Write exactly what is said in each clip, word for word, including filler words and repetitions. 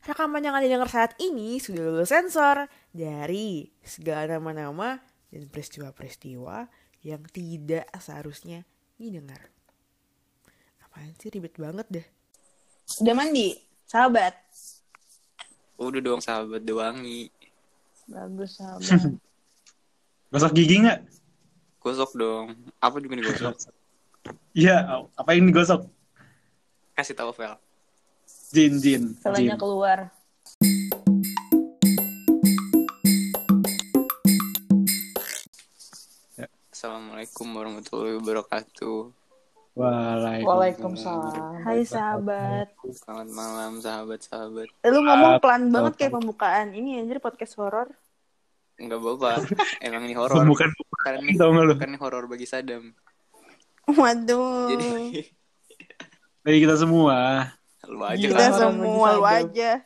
Rekaman yang Anda dengar saat ini sudah lulus sensor dari segala nama-nama dan peristiwa-peristiwa yang tidak seharusnya didengar. Apaan sih, ribet banget deh. Udah mandi, sahabat? Udah dong, sahabat, udah wangi. Bagus, sahabat. Gosok gigi nggak? Gosok dong. Apa juga digosok? Iya, apa yang digosok? Kasih tahu, Vel. Jin, jin. Selenya jin keluar. Ya. Assalamualaikum warahmatullahi wabarakatuh. Waalaikumsalam. Waalaikumsalam. Hai sahabat. Selamat malam sahabat-sahabat. Eh, lu ngomong pelan banget kayak pembukaan. Ini anjir podcast horor. Enggak apa-apa. Emang ini horor. Bukan, bukan, bukan ini horor bagi Sadam. Waduh. Jadi bagi kita semua. Lu aja kita lah. Semua lu aja.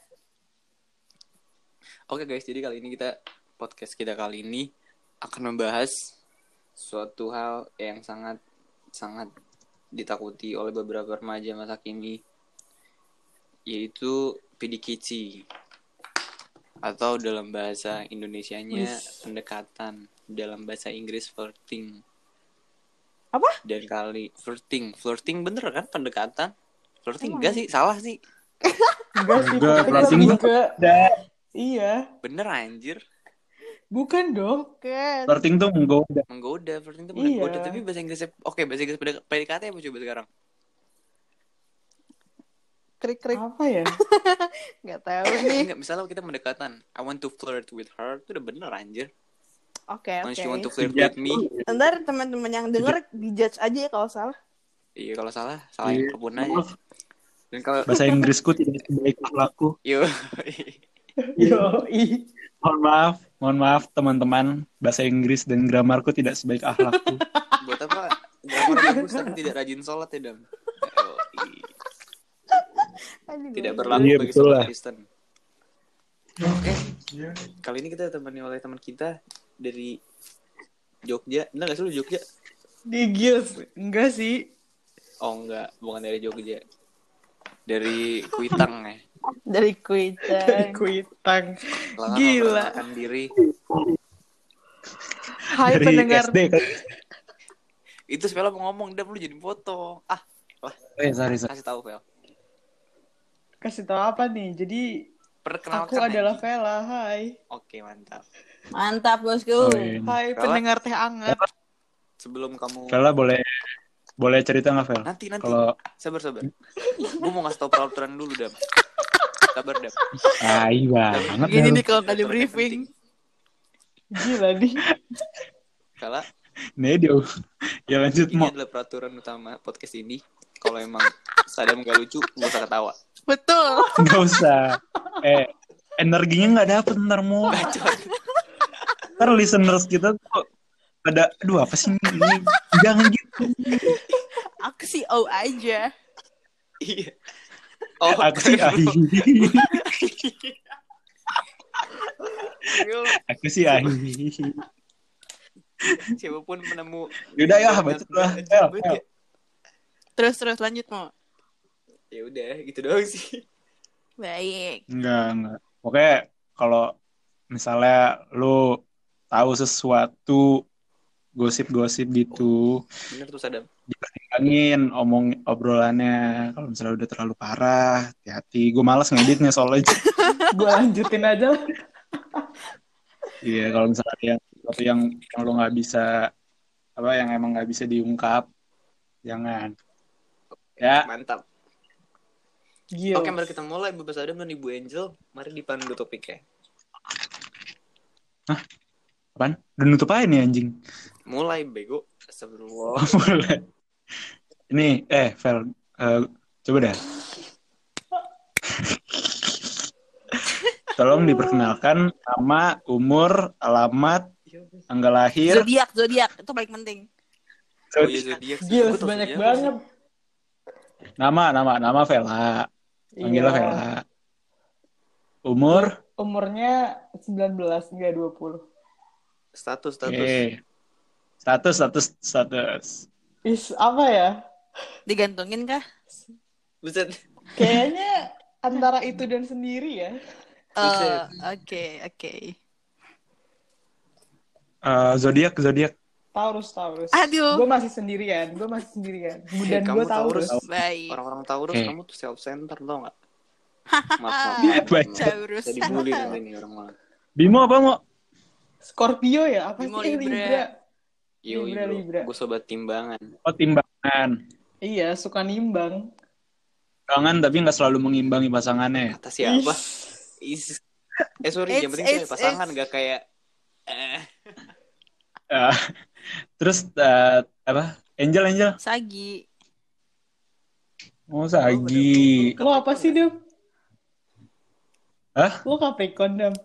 Oke guys, jadi kali ini kita podcast kita kali ini akan membahas suatu hal yang sangat sangat ditakuti oleh beberapa remaja masa kini, yaitu pedikici atau dalam bahasa Indonesianya Uish. pendekatan, dalam bahasa Inggris flirting. Apa? Dan kali flirting, flirting bener kan pendekatan? Flirting enggak sih? Salah sih. Enggak sih. Flirting juga. Iya. Bener anjir. Bukan dong. Bukan. Flirting tuh menggoda. Menggoda. Flirting tuh menggoda. Iya. Tapi bahasa Inggrisnya... Oke, bahasa Inggris P D K T apa coba sekarang? Krik-krik. Apa ya? Enggak tahu nih. Enggak, misalnya kita mendekatan. I want to flirt with her. Itu udah bener anjir. Oke, okay, oke. Okay. She want to flirt with me. Ntar teman-teman yang denger dijudge aja ya kalau salah. Iya, kalau salah. Salah yang kebun aja. Dan kalau bahasa Inggrisku tidak sebaik akhlakku. Yo. Yo. Mohon maaf, mohon maaf teman-teman, bahasa Inggris dan gramarku tidak sebaik akhlakku. Buat apa? Gramar bagus tapi tidak rajin sholat ya, Dam. Tidak berlaku iya, bagi seorang Kristen. Oke. Okay. Kali ini kita ditemani oleh teman kita dari Jogja. Benar enggak sih lu Jogja? Di Gios. Enggak sih. Oh, enggak, bukan dari Jogja. Dari Kuitang ya. Dari Kuitang. Dari Kuitang. Langan gila. Diri. Hai dari pendengar. S D, kan? Itu Vel mau ngomong, Dam, lu jadi foto. Ah. Wah. Eh, sorry, sorry. Kasih tahu Vel. Kasih tahu apa nih? Jadi perkenalkan aku adalah Vela. Hai. Oke, mantap. Mantap, Bosku. Oin. Hai Vela, pendengar teh anget. Sebelum kamu Vela boleh Boleh cerita nggak, Vel? Nanti, nanti. Kalau... Sabar, sabar. Gue mau ngasih tau peraturan dulu, Dam. Sabar, Dam. Ah, iya banget. Gini nih kalau tadi briefing. Gila nih. Kala. Nedio. Ya lanjut, Mo. Ini adalah peraturan utama podcast ini. Kalau emang Sadam gak lucu, gak usah ketawa. Betul. Gak usah. Eh, energinya gak dapet ntar, Mo. Ntar listeners kita tuh ada, aduh apa sih ini? Jangan gitu. Aku sih oh aja. Iya. Oh, aku sih ahi. Aku sih ahi. Siapapun penemu. Yaudah ya, betul lah. Terus terus lanjut mau. Ya udah, gitu doang sih. Baik. Enggak enggak. Oke, kalau misalnya lu tahu sesuatu gosip-gosip gitu, bener tuh Sadam, dipertimbangin omong obrolannya. Kalau misalnya udah terlalu parah, hati-hati. Gue malas ngeditnya soalnya. Gue lanjutin aja. Iya, yeah, kalau misalnya yang sesuatu yang, yang lo nggak bisa apa, yang emang nggak bisa diungkap, jangan. Ya. Mantap. Gio. Oke, mari kita mulai Bapak Sadam dan Ibu Angel. Mari dipandu topiknya. Hah? Apaan? Udah nutup aja nih anjing. Mulai bego. Astagfirullah. Mulai. Ini eh Vel uh, coba dah. Tolong diperkenalkan nama, umur, alamat, tanggal lahir. Zodiak, zodiak itu paling penting. Oh, iya, zodiak. Gila, banyak banget. Nama, nama, nama Vela. Panggillah iya. Vela. Umur? Umurnya sembilan belas, enggak dua puluh. Status, status. Okay. Status, status, status. Is apa ya? Digantungin kah? Buset. Kayaknya antara itu dan sendiri ya. Oh, oke, oke. Zodiak, zodiak. Taurus, Taurus. Aduh. Gue masih sendirian, gue masih sendirian. Dan gue Taurus. Baik. Orang-orang Taurus, okay. Kamu tuh self center tau nggak? Hahaha. Taurus. Jadi bully nanti nih orang malah. Bimo apa nggak? Scorpio ya, apa Bimo sih? Libra. Yo, Libra, Libra. Libra. Gue sobat timbangan. Oh, timbangan. Iya, suka nimbang. Timbangan tapi nggak selalu mengimbangi pasangannya. Kata siapa? Is. Eh sorry, yang penting pasangan nggak kayak. Eh. Uh, terus uh, apa? Angel Angel? Sagi. Oh Sagi. Lo apa sih Dem? Hah? Lo Capricorn Dem?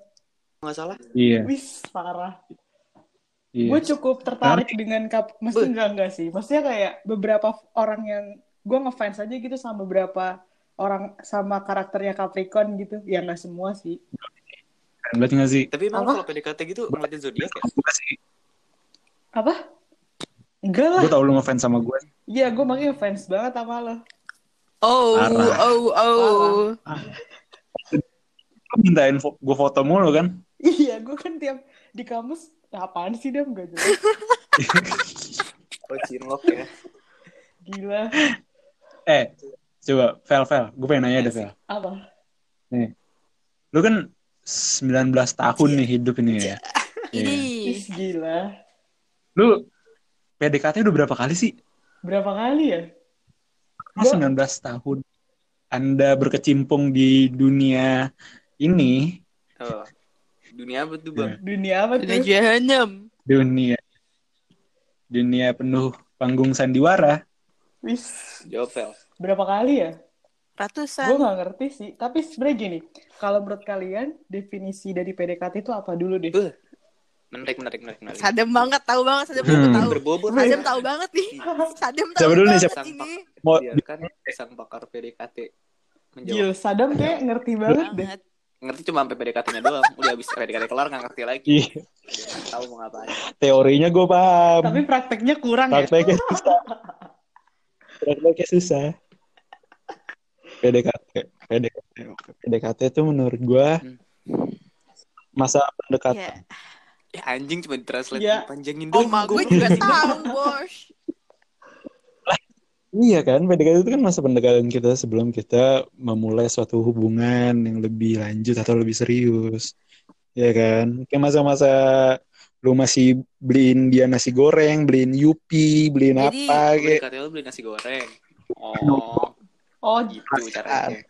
Nggak salah? Iya. Wis parah. Iya. Gue cukup tertarik Tarik. dengan Cap. Mesti enggak enggak sih? Maksudnya kayak beberapa orang yang gue ngefans aja gitu sama beberapa orang sama karakternya Capricorn gitu. Ya nggak semua sih. Berarti nggak sih? Tapi emang kalau P D K T gitu ngeliatin zodiak ya? Apa? Enggak lah. Gue tau lu ngefans sama gue. Iya, gue makanya fans banget sama lo. Oh, Arah. oh, oh. Ah. Lo mintain fo- gue foto mulu kan? Iya, gue kan tiap di kampus, apaan sih Dem? Gak jelas. Oh, cinlok ya. Gila. Eh, coba, Vel, Vel. Gue pengen nanya deh, Vel. Apa? Nih, lu kan sembilan belas tahun nih hidup ini ya. Ini. Yeah. Gila. Lu P D K T udah berapa kali sih? Berapa kali ya? sembilan belas gua... tahun. Anda berkecimpung di dunia ini. Oh. Dunia apa tuh, Bang? Dunia apa tuh? Dunia jahanam. Dunia. Dunia penuh panggung sandiwara. Wis, Jovel. Berapa kali ya? Ratusan. Gue gak ngerti sih. Tapi sebenernya gini, kalau menurut kalian definisi dari P D K T itu apa dulu deh? Uh. Menarik, menarik, menarik, menarik. Sadem banget, tahu banget, sadem hmm. tahu. Berbobot. Sadem tahu banget nih. Sadem tahu. Coba dulu nih siapa ini. Mau kan sang pakar P D K T menjawab. Gila, Sadem kayak ngerti banget deh. Ngerti cuma sampai P D K T-nya doang. Udah habis P D K T kelar enggak ngerti lagi. Enggak tahu mau ngapain. Teorinya gue paham. Tapi prakteknya kurang ya. Prakteknya susah. Prakteknya susah. P D K T, P D K T. P D K T itu menurut gue masa pendekatan. Ya anjing cuma ditranslate ya. Panjangin dulu. Oh, mah gue juga tahu, Bosh. Iya kan, P D K T itu kan masa pendekatan kita sebelum kita memulai suatu hubungan yang lebih lanjut atau lebih serius. Iya kan? Kayak masa-masa lu masih beliin dia nasi goreng, beliin Yupi, beliin Jadi, apa kayak. Jadi, P D K T lu beliin nasi goreng. Oh. Oh, gitu caranya.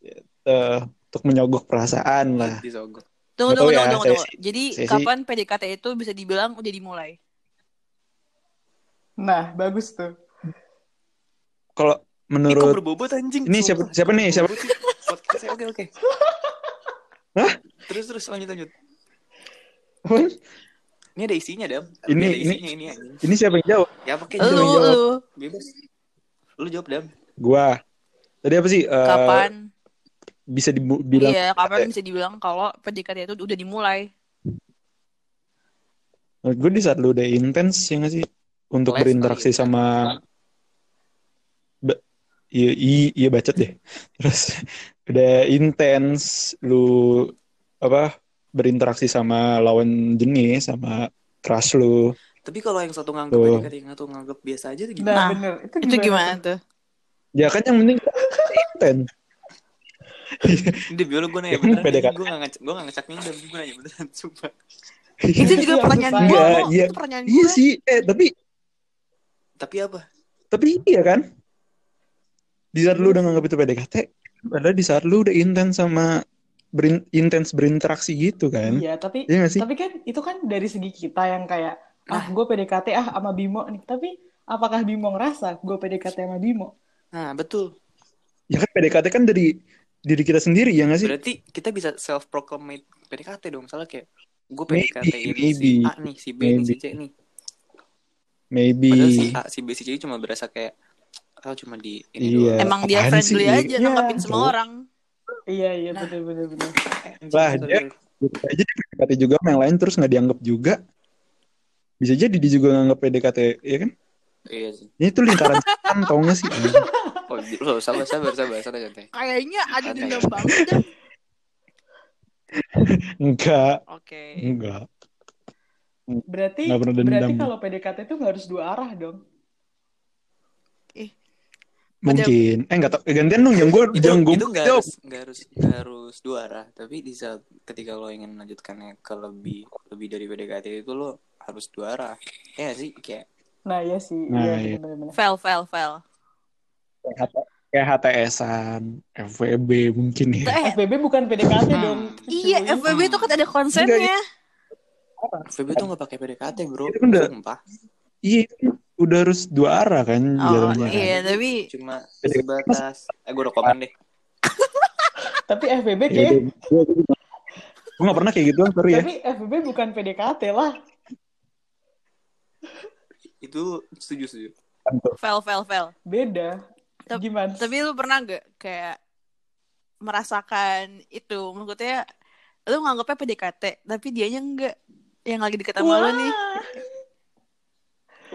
Gitu. Untuk menyogok perasaan lah. Disogok. Tunggu, tunggu, ya, tunggu, tunggu. Jadi saya, kapan P D K T itu bisa dibilang udah dimulai? Nah, bagus tuh. Kalau menurut... Ini kok berbobot anjing? Ini siapa, siapa nih? Siapa? Oke, oke, oke. Hah? Terus, terus, lanjut, lanjut. Ini ada isinya, Dam. Ini, ini, isinya, ini, ini, ini siapa yang jawab? Ya, pakai lu, jawab. Lu, bebas. Lu jawab, Dam. Gua. Tadi apa sih? Kapan? Uh... bisa dibilang iya kapan bisa dibilang kalau P D K T itu udah dimulai menurut gue di saat lu udah intens ya nggak sih untuk Les, berinteraksi iya. sama ba... iya iya bacot deh terus udah intens lu apa berinteraksi sama lawan jenis sama crush lu tapi kalau yang satu nganggep oh. P D K T yang satu nganggep biasa aja itu gimana nah, bener. itu gimana, itu gimana tuh ya kan yang penting intens di biolog gue nanya beneran ya, gue gak, gue gak ngecek minum gue nanya beneran sumpah itu juga pertanyaan gue iya, itu pertanyaan iya, gue iya sih eh tapi tapi apa tapi iya kan di saat lu udah nganggap itu P D K T padahal di saat lu udah intens sama berin, intens berinteraksi gitu kan iya tapi iya tapi kan itu kan dari segi kita yang kayak ah gue P D K T ah sama Bimo nih tapi apakah Bimo ngerasa gue P D K T sama Bimo nah betul ya kan P D K T kan dari diri kita sendiri ya nggak sih? Berarti kita bisa self proclaim P D K T dong, misalnya kayak gue P D K T ini si A nih, si B nih, si C nih. Maybe. Padahal si A, si B, si C cuma berasa kayak kalau oh, cuma di ini yeah. doang. Emang apaan dia friendly sih? Aja yeah. nanggapin semua oh. orang. Iya iya nah. betul betul betul. Lah dia aja P D K T juga sama yang lain terus nggak dianggap juga. Bisa jadi dia juga nganggap P D K T, ya kan? Iya sih. Ini tuh lingkaran setan tau nggak sih? Oh, loh, sabar, sabar, sabar, sabar, santai. Kayaknya ada dendam banget deh. Enggak. Oke. Okay. Enggak. Berarti berarti kalau P D K T itu nggak harus dua arah dong. Eh. Mungkin. Ada... Eh, enggak tahu. Gantian dong yang gue yang gue. Itu enggak harus enggak harus enggak harus dua arah, tapi di saat ketika lo ingin melanjutkannya ke lebih lebih dari P D K T itu lo harus dua arah. Ya sih kayak. Nah, ya sih. Nah, iya, benar-benar. Fail, fail, fail. Kayak H T S-an, F W B mungkin ya. Eh, F W B bukan P D K T hmm. dong. Iya, F W B itu kan ada konsennya. F W B itu nggak pakai P D K T bro. Itu udah. Iya, udah harus dua arah kan oh, jalannya. Iya, kan. Tapi cuma sebatas. Eh, gue udah komen deh. Tapi F W B kayak. Gue nggak pernah kayak gitu kan, sorry ya. Tapi F W B bukan P D K T lah. Itu setuju setuju. Fail, fail, fail. Beda. Tapi, tapi lu pernah gak kayak merasakan itu? Maksudnya lu nganggapnya P D K T, tapi dianya enggak yang lagi deket sama lu nih.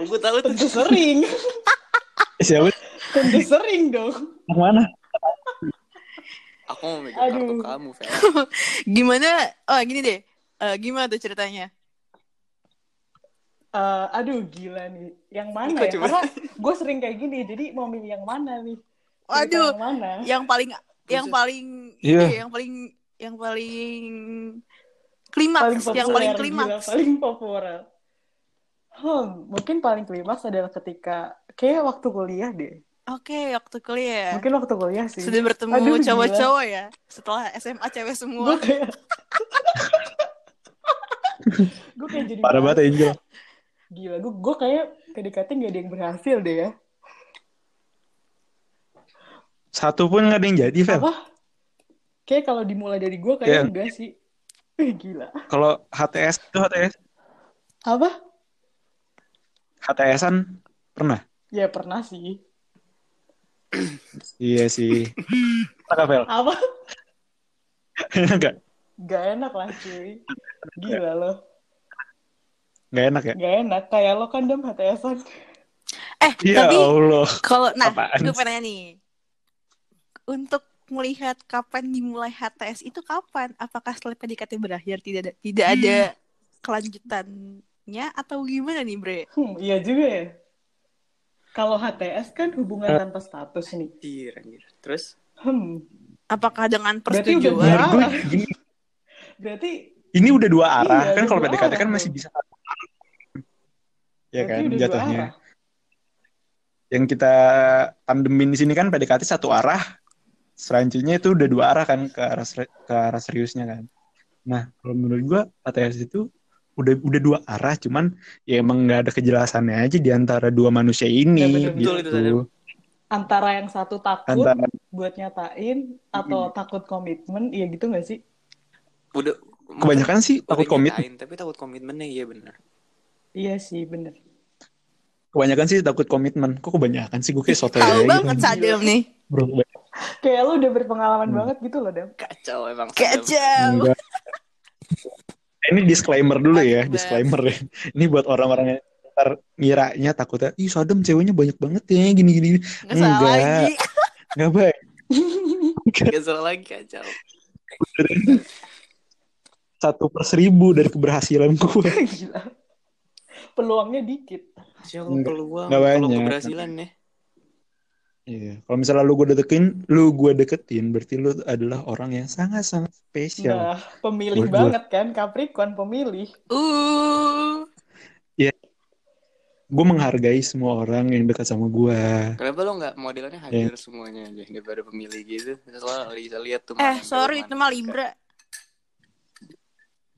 Gue tahu tentu sering. Siapa? Tentu sering dong. Kemana? Aku mau megang kartu kamu, Fel. Gimana? Oh gini deh. Uh, gimana tuh ceritanya? Uh, aduh gila nih, yang mana Iko ya? Coba. Karena gue sering kayak gini, jadi mau milih yang mana nih? Waduh, yang mana? Yang paling, yang paling, yeah. eh, yang paling, yang paling klimaks, paling yang paling klimaks, gila, paling populer. Hmm, mungkin paling klimaks adalah ketika, kayak waktu kuliah deh. Oke, okay, waktu kuliah. Mungkin waktu kuliah sih. Sudah bertemu aduh, cowok-cowok gila. Ya, setelah S M A cewek semua. Gue kayak jadi parah banget ya. Gila, gue gue kayak P D K T nggak ada yang berhasil deh ya. Satu pun nggak ada yang jadi, Fel. Apa? Kayak kalau dimulai dari gue kayak yeah. enggak sih. Eh, gila. Kalau H T S itu H T S. Apa? H T S-an pernah? Ya pernah sih. Iya sih. Apa, Fel? Apa? Enggak. Gak enak lah cuy. Gila loh. Gak enak ya? Gak enak, kayak lo kan dem H T S-an. Eh, ya tapi kalau, nah, apaan? Gue penanya nih. Untuk melihat kapan dimulai H T S itu kapan? Apakah setelah P D K T berakhir tidak ada, tidak hmm. ada kelanjutannya atau gimana nih, Bre? Hmm, iya juga ya. Kalau H T S kan hubungan uh, tanpa status nih. Iya, terus? Hmm. Apakah dengan persetujuan? Berarti, berarti ini udah dua arah, iya, kan kalau P D K T kan masih bisa. Ya berarti kan jatuhnya. Yang kita tandemin di sini kan P D K T satu arah. Selanjutnya itu udah dua arah kan ke arah seri- ke arah seriusnya kan. Nah, kalau menurut gua H T S itu udah udah dua arah cuman ya emang enggak ada kejelasannya aja di antara dua manusia ini ya, gitu. Itu, antara yang satu takut antara... buat nyatain atau hmm. takut komitmen, ya gitu enggak sih? Udah kebanyakan sih takut komitmen, tapi takut komitmennya iya benar. Iya sih, bener. Kebanyakan sih takut komitmen. Kok kebanyakan sih? Gue kayak sotoy gitu. Tahu banget Sadem nih. Bro, kayak lu udah berpengalaman hmm. banget gitu loh, Dem. Kacau emang. Kacau. Ini disclaimer dulu ya. Disclaimer ya. Ini buat orang-orang yang ntar ngiranya takutnya, ih Sadem ceweknya banyak banget ya, gini-gini. Nggak salah lagi. Nggak baik. Nggak salah lagi, kacau. Satu per seribu dari keberhasilan gue. Gila. Peluangnya dikit. Siapa peluang? Kalau keberhasilan ya. Iya. Kalau misalnya lu gue deketin, lu gue deketin, berarti lu adalah orang yang sangat-sangat spesial. Nah, pemilih Berdua. banget kan Capricorn pemilih. Uh. Iya. Gue menghargai semua orang yang dekat sama gue. Kenapa lu nggak modelannya hadir yeah. semuanya aja daripada pemilih gitu? Soalnya bisa lihat tuh. Eh sorry itu mah Libra.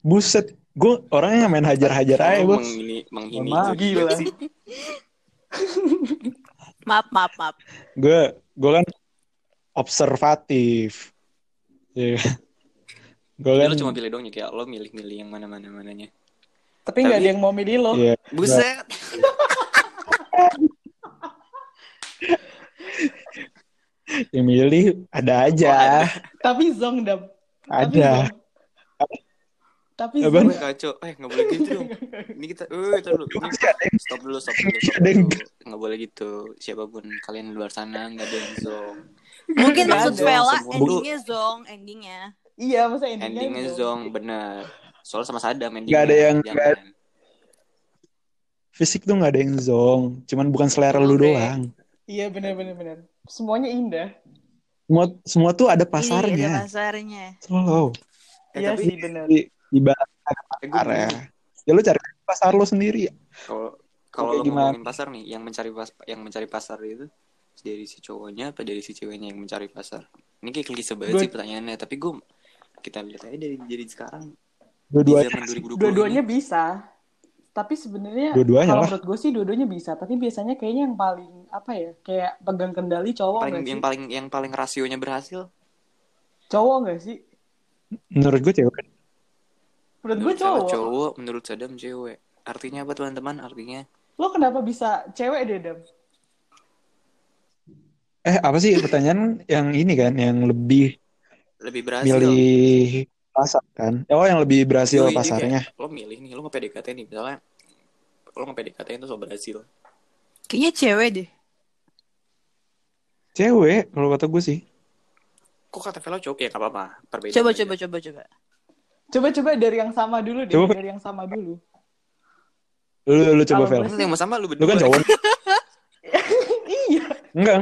Buset. Gue orangnya main hajar-hajar aja, bos. Menghini, menghini. Maaf, gila. maaf, maaf, maaf. Gue, gue kan observatif. Ya. Yeah. Gue kan. Lo cuma pilih doang ya, kayak lo milih-milih yang mana-mana-mananya. Tapi nggak ada yang mau milih lo. Yeah. Buset. Yang milih ada aja. Oh, ada. Tapi zong dap. Ada. Tapi zong. Tapi boleh kacau. Eh, nggak boleh gitu. Ini kita, eh, dulu. Stop dulu, stop dulu. Nggak boleh gitu. Siapapun kalian di luar sana nggak ada yang zong. Mungkin maksud Vela endingnya zong, endingnya. Iya, masa endingnya. Endingnya zong, benar. Soal sama Sadam endingnya. Nggak ada yang. Fisik tuh nggak ada yang zong. Cuman bukan selera lu doang. Iya, benar-benar benar. Semuanya indah. Semua semua tuh ada pasarnya. Iya, ada pasarnya. Slow. Iya sih benar. Ibarat pasar ya. Ya lu cari pasar lu sendiri. Kalau kalau lu ngomongin pasar nih, yang mencari pas, yang mencari pasar itu dari si cowoknya apa dari si ceweknya yang mencari pasar? Ini kayak klise banget sih pertanyaannya, tapi gue kita lihat aja dari jadi sekarang. Dua-duanya bisa. Tapi sebenarnya kalau menurut gue sih dua-duanya bisa, tapi biasanya kayaknya yang paling apa ya, kayak pegang kendali cowok paling, yang sih? paling yang paling rasionya berhasil cowok nggak sih? Menurut gue cewek. Menurut gue cowok. Cowok menurut Sadam cewek. Artinya apa teman-teman? Artinya lo kenapa bisa cewek deh Dam? Eh apa sih pertanyaan yang ini kan yang lebih lebih berhasil? Milih pasar kan. Oh yang lebih berhasil Yui, pasarnya. Kayak, lo milih nih, lo nge-P D K T nih misalnya. Lo nge-P D K T itu soal berhasil. Kayaknya cewek deh. Cewek kalau kata gue sih. Kok kata Velo cowok ya enggak apa-apa. Perbedaan. Coba aja. coba coba coba. Coba coba dari yang sama dulu deh, coba. dari yang sama dulu. Lu lu coba Velo. Yang sama lu berdua. Lu kan cowok. Iya. Enggak.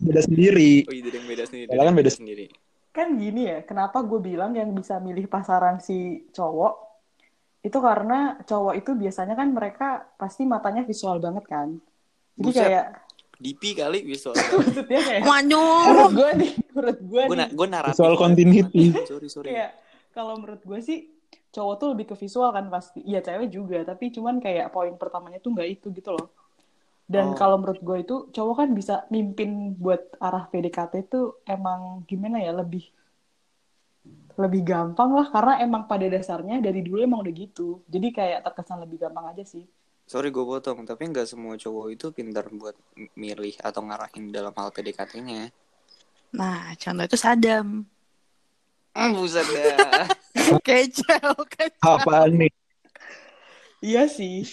Beda sendiri. Oh, iya, yang beda sendiri. Velo kan beda sendiri. Kan gini ya, kenapa gue bilang yang bisa milih pasaran si cowok itu karena cowok itu biasanya kan mereka pasti matanya visual banget kan. Jadi Buset, kayak D P kali visual. Maksudnya kayak menurut gue nih, menurut gue nih. Gue naratif soal continuity. Sorry, sorry. Iya, kalau menurut gue sih cowok tuh lebih ke visual kan pasti. Iya, cewek juga, tapi cuman kayak poin pertamanya tuh nggak itu gitu loh. Dan oh. kalau menurut gue itu cowok kan bisa mimpin buat arah P D K T tuh emang gimana ya lebih lebih gampang lah karena emang pada dasarnya dari dulu emang udah gitu. Jadi kayak terkesan lebih gampang aja sih. Sorry gue potong, tapi nggak semua cowok itu pintar buat milih atau ngarahin dalam hal P D K T-nya. Nah, contoh itu Sadam. Mm, buset dah. Kecil, kecil. Apaan nih? Iya sih.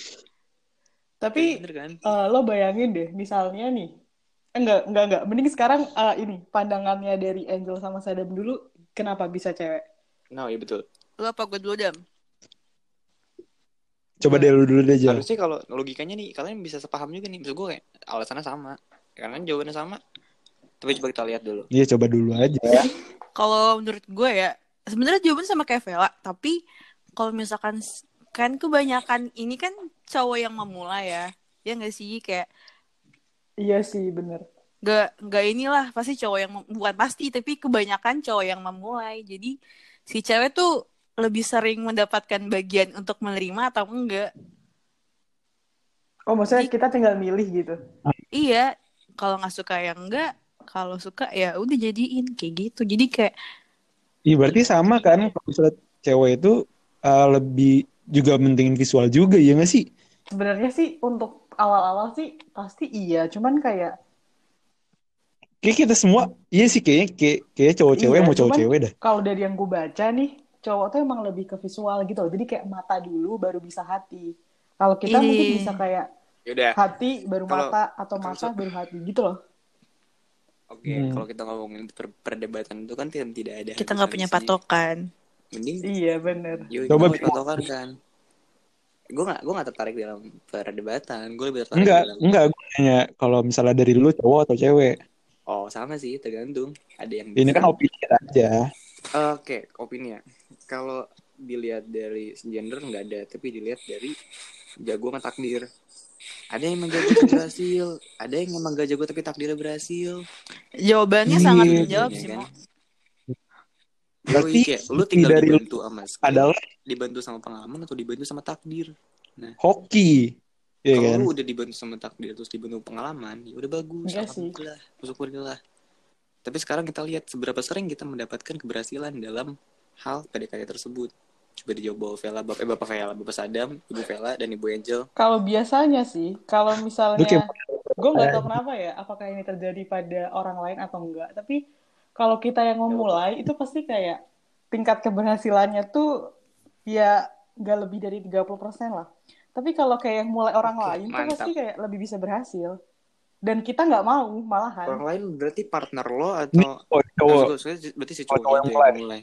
Tapi kan? uh, lo bayangin deh, misalnya nih, enggak, enggak, enggak. Mending sekarang uh, ini, pandangannya dari Angel sama Sadam dulu, kenapa bisa cewek? No, iya betul. Lo apa gue dulu, Dam? Coba nah, deh, lo dulu deh, Jel. Harusnya kalau logikanya nih, kalian bisa sepaham juga nih. Maksud gue kayak, alasannya sama. Karena jawabannya sama. Tapi coba kita lihat dulu. Iya, coba dulu aja. Kalau menurut gue ya, sebenarnya jawabannya sama kayak Vela. Tapi, kalau misalkan... kan kebanyakan ini kan cowok yang memulai ya, ya nggak sih kayak iya sih benar nggak nggak inilah pasti cowok yang mem- bukan pasti tapi kebanyakan cowok yang memulai, jadi si cewek tuh lebih sering mendapatkan bagian untuk menerima atau enggak. Oh maksudnya jadi, kita tinggal milih gitu. Iya kalau nggak suka ya enggak, kalau suka ya udah jadiin kayak gitu, jadi kayak iya berarti sama kan kalau misalnya cewek itu uh, lebih juga pentingin visual juga, ya nggak sih? Sebenarnya sih untuk awal-awal sih pasti iya, cuman kayak kayak kita semua iya sih kayaknya kayak, kayak cowok-cewek iya, mau cowok-cewek dah. Kalau dari yang gue baca nih, cowok tuh emang lebih ke visual gitu loh. Jadi kayak mata dulu baru bisa hati. Kalau kita Ih. mungkin bisa kayak Yaudah. hati baru kalo, mata atau mata baru hati gitu loh. Oke, okay, hmm. kalau kita ngomongin per- perdebatan itu kan tidak tidak ada. Kita nggak punya patokan. Mending iya benar. Coba dipotongkan kan. Gue nggak gue nggak tertarik dalam perdebatan. Gue lebih tertarik. Enggak dalam... enggak. Gue nanya kalau misalnya dari lu cowok atau cewek. Oh sama sih tergantung. Ada yang. Ini bisa. Kan opini aja. Oke okay, opini ya. Kalau dilihat dari gender nggak ada, tapi dilihat dari jago sama takdir. Ada yang emang jago tapi berhasil. Ada yang emang gak jago tapi takdirnya berhasil. Jawabannya Nih, sangat menjawab ya, sih kan? Mak. Berarti kayak, lu tinggal dibantu sama adalah dibantu sama pengalaman atau dibantu sama takdir. Nah, hoki. Iya kan? Kalau udah dibantu sama takdir terus dibantu pengalaman, ya udah bagus, alhamdulillah, bersyukurlah. Tapi sekarang kita lihat seberapa sering kita mendapatkan keberhasilan dalam hal P D K T tersebut. Coba dijawab Vela, Bapak eh, Bapak Vela, Bapak Sadam, Ibu Vela dan Ibu Angel. Kalau biasanya sih, kalau misalnya gue nggak tahu kenapa ya, apakah ini terjadi pada orang lain atau enggak, tapi kalau kita yang memulai itu pasti kayak tingkat keberhasilannya tuh ya nggak lebih dari tiga puluh persen lah. Tapi kalau kayak mulai orang okay, lain mantap. Tuh pasti kayak lebih bisa berhasil. Dan kita nggak mau malahan. Orang lain berarti partner lo atau oh, cowok. Berarti si cowok, oh, cowok yang mulai. mulai.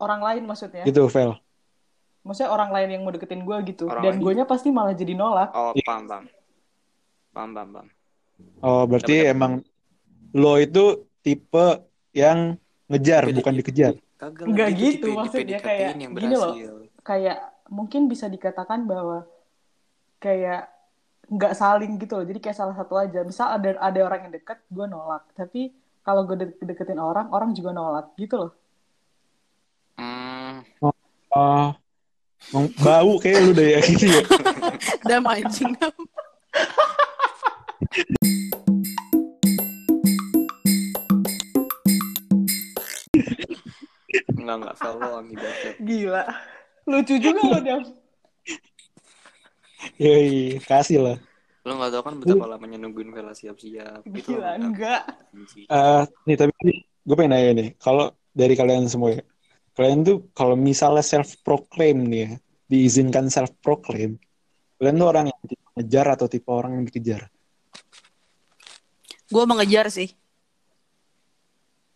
Orang lain maksudnya. Gitu, Vel. Maksudnya orang lain yang mau deketin gue gitu. Orang dan gue nya pasti malah jadi nolak. Oh, paham, paham. Paham, paham, paham. Oh, berarti Dapat emang dapet. Lo itu tipe yang ngejar, P D, bukan dikejar. Enggak gitu, tipe, maksudnya tipe kayak gini loh. Kayak mungkin bisa dikatakan bahwa kayak nggak saling gitu loh, jadi kayak salah satu aja. Misal ada ada orang yang deket, gue nolak. Tapi kalau gue de- deketin orang, orang juga nolak gitu loh. Hmm. Oh, uh, bau kayak lu udah ya gitu ya. Udah mancing. Nggak nggak follow ami banget. Gila, lucu juga loh Dam. Yoi, kasih lah. Lo gak tau kan betapa lamanya nungguin Vela siap-siap. Gila, enggak. Uh, nih, tapi gue pengen nanya nih. Kalau dari kalian semua ya. Kalian tuh kalau misalnya self-proclaim nih ya. Diizinkan self-proclaim. Kalian tuh orang yang mengejar atau tipe orang yang dikejar? Gue mengejar sih.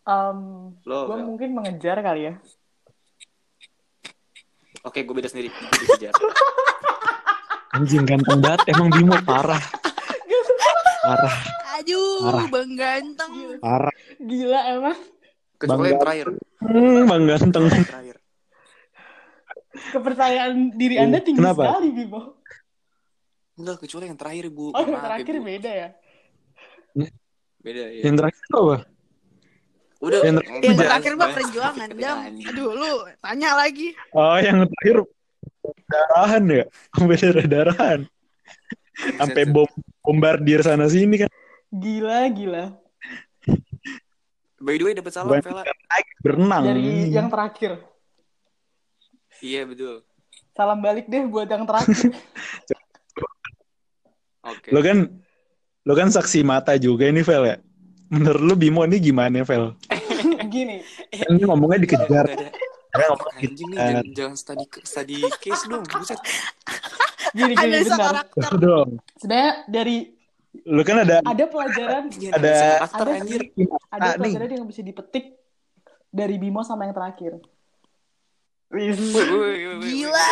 Um, gue mungkin mengejar kali ya. Oke, gue beda sendiri. Gue dikejar. Anjing ganteng banget, emang Bimo parah. Parah. Aduh, parah. Bang Ganteng. Parah. Gila emang. Kecuali yang terakhir. Hmm, Bang Ganteng. Terakhir. Kepercayaan diri hmm. Anda tinggi Kenapa? Sekali, Bimo. Enggak, kecuali yang terakhir, Bu. Oh, yang terakhir Bu. Beda ya? Beda, ya. Yang terakhir apa? Udah. Yang terakhir, yang terakhir mah perjuangan, Dam. Aduh, lu tanya lagi. Oh, yang terakhir darahan ya, sampai darah-darahan, sampai bom bombardir sana sini kan. Gila, gila. By the way, dapat salam Vela. Berenang. Dari yang terakhir. Iya betul. Salam balik deh buat yang terakhir. Oke. Okay. Lo kan, lo kan saksi mata juga ini Vel ya. Menurut lo Bimo ini gimana Vel? Gini. Ini ngomongnya dikejar. Anjing nih, jangan study, study case dong. Buset. Gini, gini, benar. Sebenarnya dari... Lu kan ada... Ada pelajaran. Ada, ada, ada, anjir. Ada pelajaran yang bisa dipetik dari Bimo sama yang terakhir. Gila.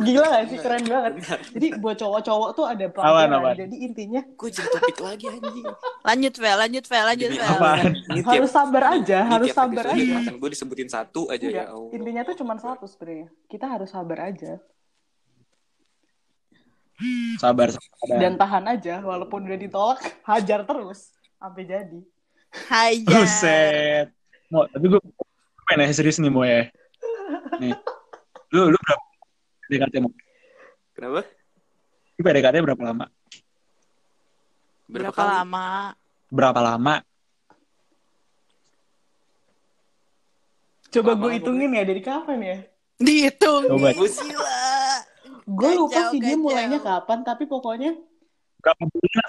Gila gak sih? Keren banget. Jadi buat cowok-cowok tuh ada pelajaran. Awan, awan. Jadi intinya... Gue jadi topik lagi, anjing. Lanjut, Vel. Lanjut, Vel. Lanjut, Vel. Harus sabar aja. Harus sabar aja. Gue disebutin satu aja. Iya. Ya Allah. Intinya tuh cuma satu sebenarnya. Kita harus sabar aja. Sabar. sabar. Dan tahan aja. Walaupun udah ditolak, hajar terus. Sampai jadi. Hajar. Buset. Mo, tapi gue pengen serius nih, Mo ya. Nih. Lu lu berapa P D K T mau? Kenapa? Ini P D K T berapa lama? Berapa, berapa lama? Berapa lama? Coba gue hitungin ya dari kapan ya? Dihitung. Coba. Gue lupa sih dia mulainya kapan, tapi pokoknya berapa bulan?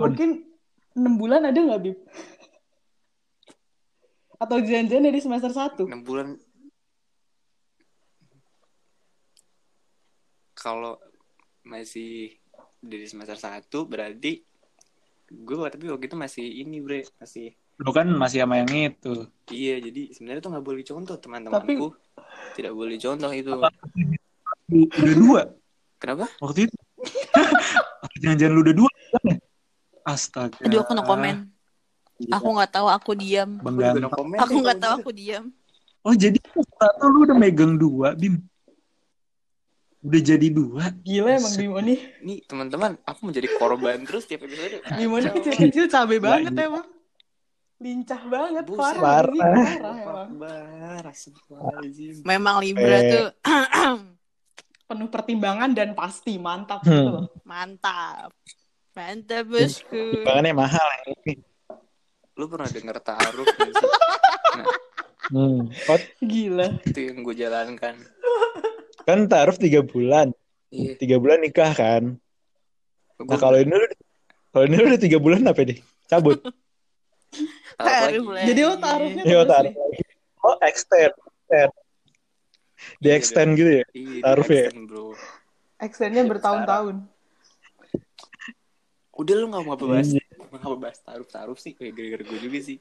Mungkin enam bulan ada enggak, Bib? Atau janjian dari semester satu? enam bulan. Kalau masih dari semester satu berarti gue tapi waktu itu masih ini bre masih lu kan masih sama yang itu. Iya, jadi sebenarnya tuh nggak boleh contoh teman-temanku. Tapi... tidak boleh contoh itu. Udah dua. Kenapa? Waktu itu. Jangan-jangan lu udah dua. Astaga. Aduh, aku no komen. Aku nggak tahu, aku diam. Bangga. Aku nggak tahu, aku diam. Oh jadi satu lu udah megang dua, Bim. Udah jadi dua. Gila emang Bimo nih. Nih teman-teman, aku menjadi korban terus tiap episode. Bimo nih kecil-kecil cabai banget emang. Lincah banget. Buset, parah. Parah. Parah. Memang Libra eh. tuh penuh pertimbangan dan pasti mantap hmm. gitu loh. Mantap. Mantap bosku. Pertimbangannya mahal ini. Lu pernah denger taruh kan sih? Nah. Hmm. Gila. Itu yang gue jalankan. Kan taruh tiga bulan. Iya. tiga bulan nikah kan. Nah, kalau ini lu kalau ini udah tiga bulan apa deh? Cabut. Taruh lagi. Jadi lo taruhnya. Iya, taruh. Oh, extend. Di iya, extend bro. Gitu ya? Iya, taruh ya? Extend, bro. Extendnya bertahun-tahun. Udah lu gak mau bahas, gak mau bahas taruh-taruh sih. Kayak gara-gara gue juga sih.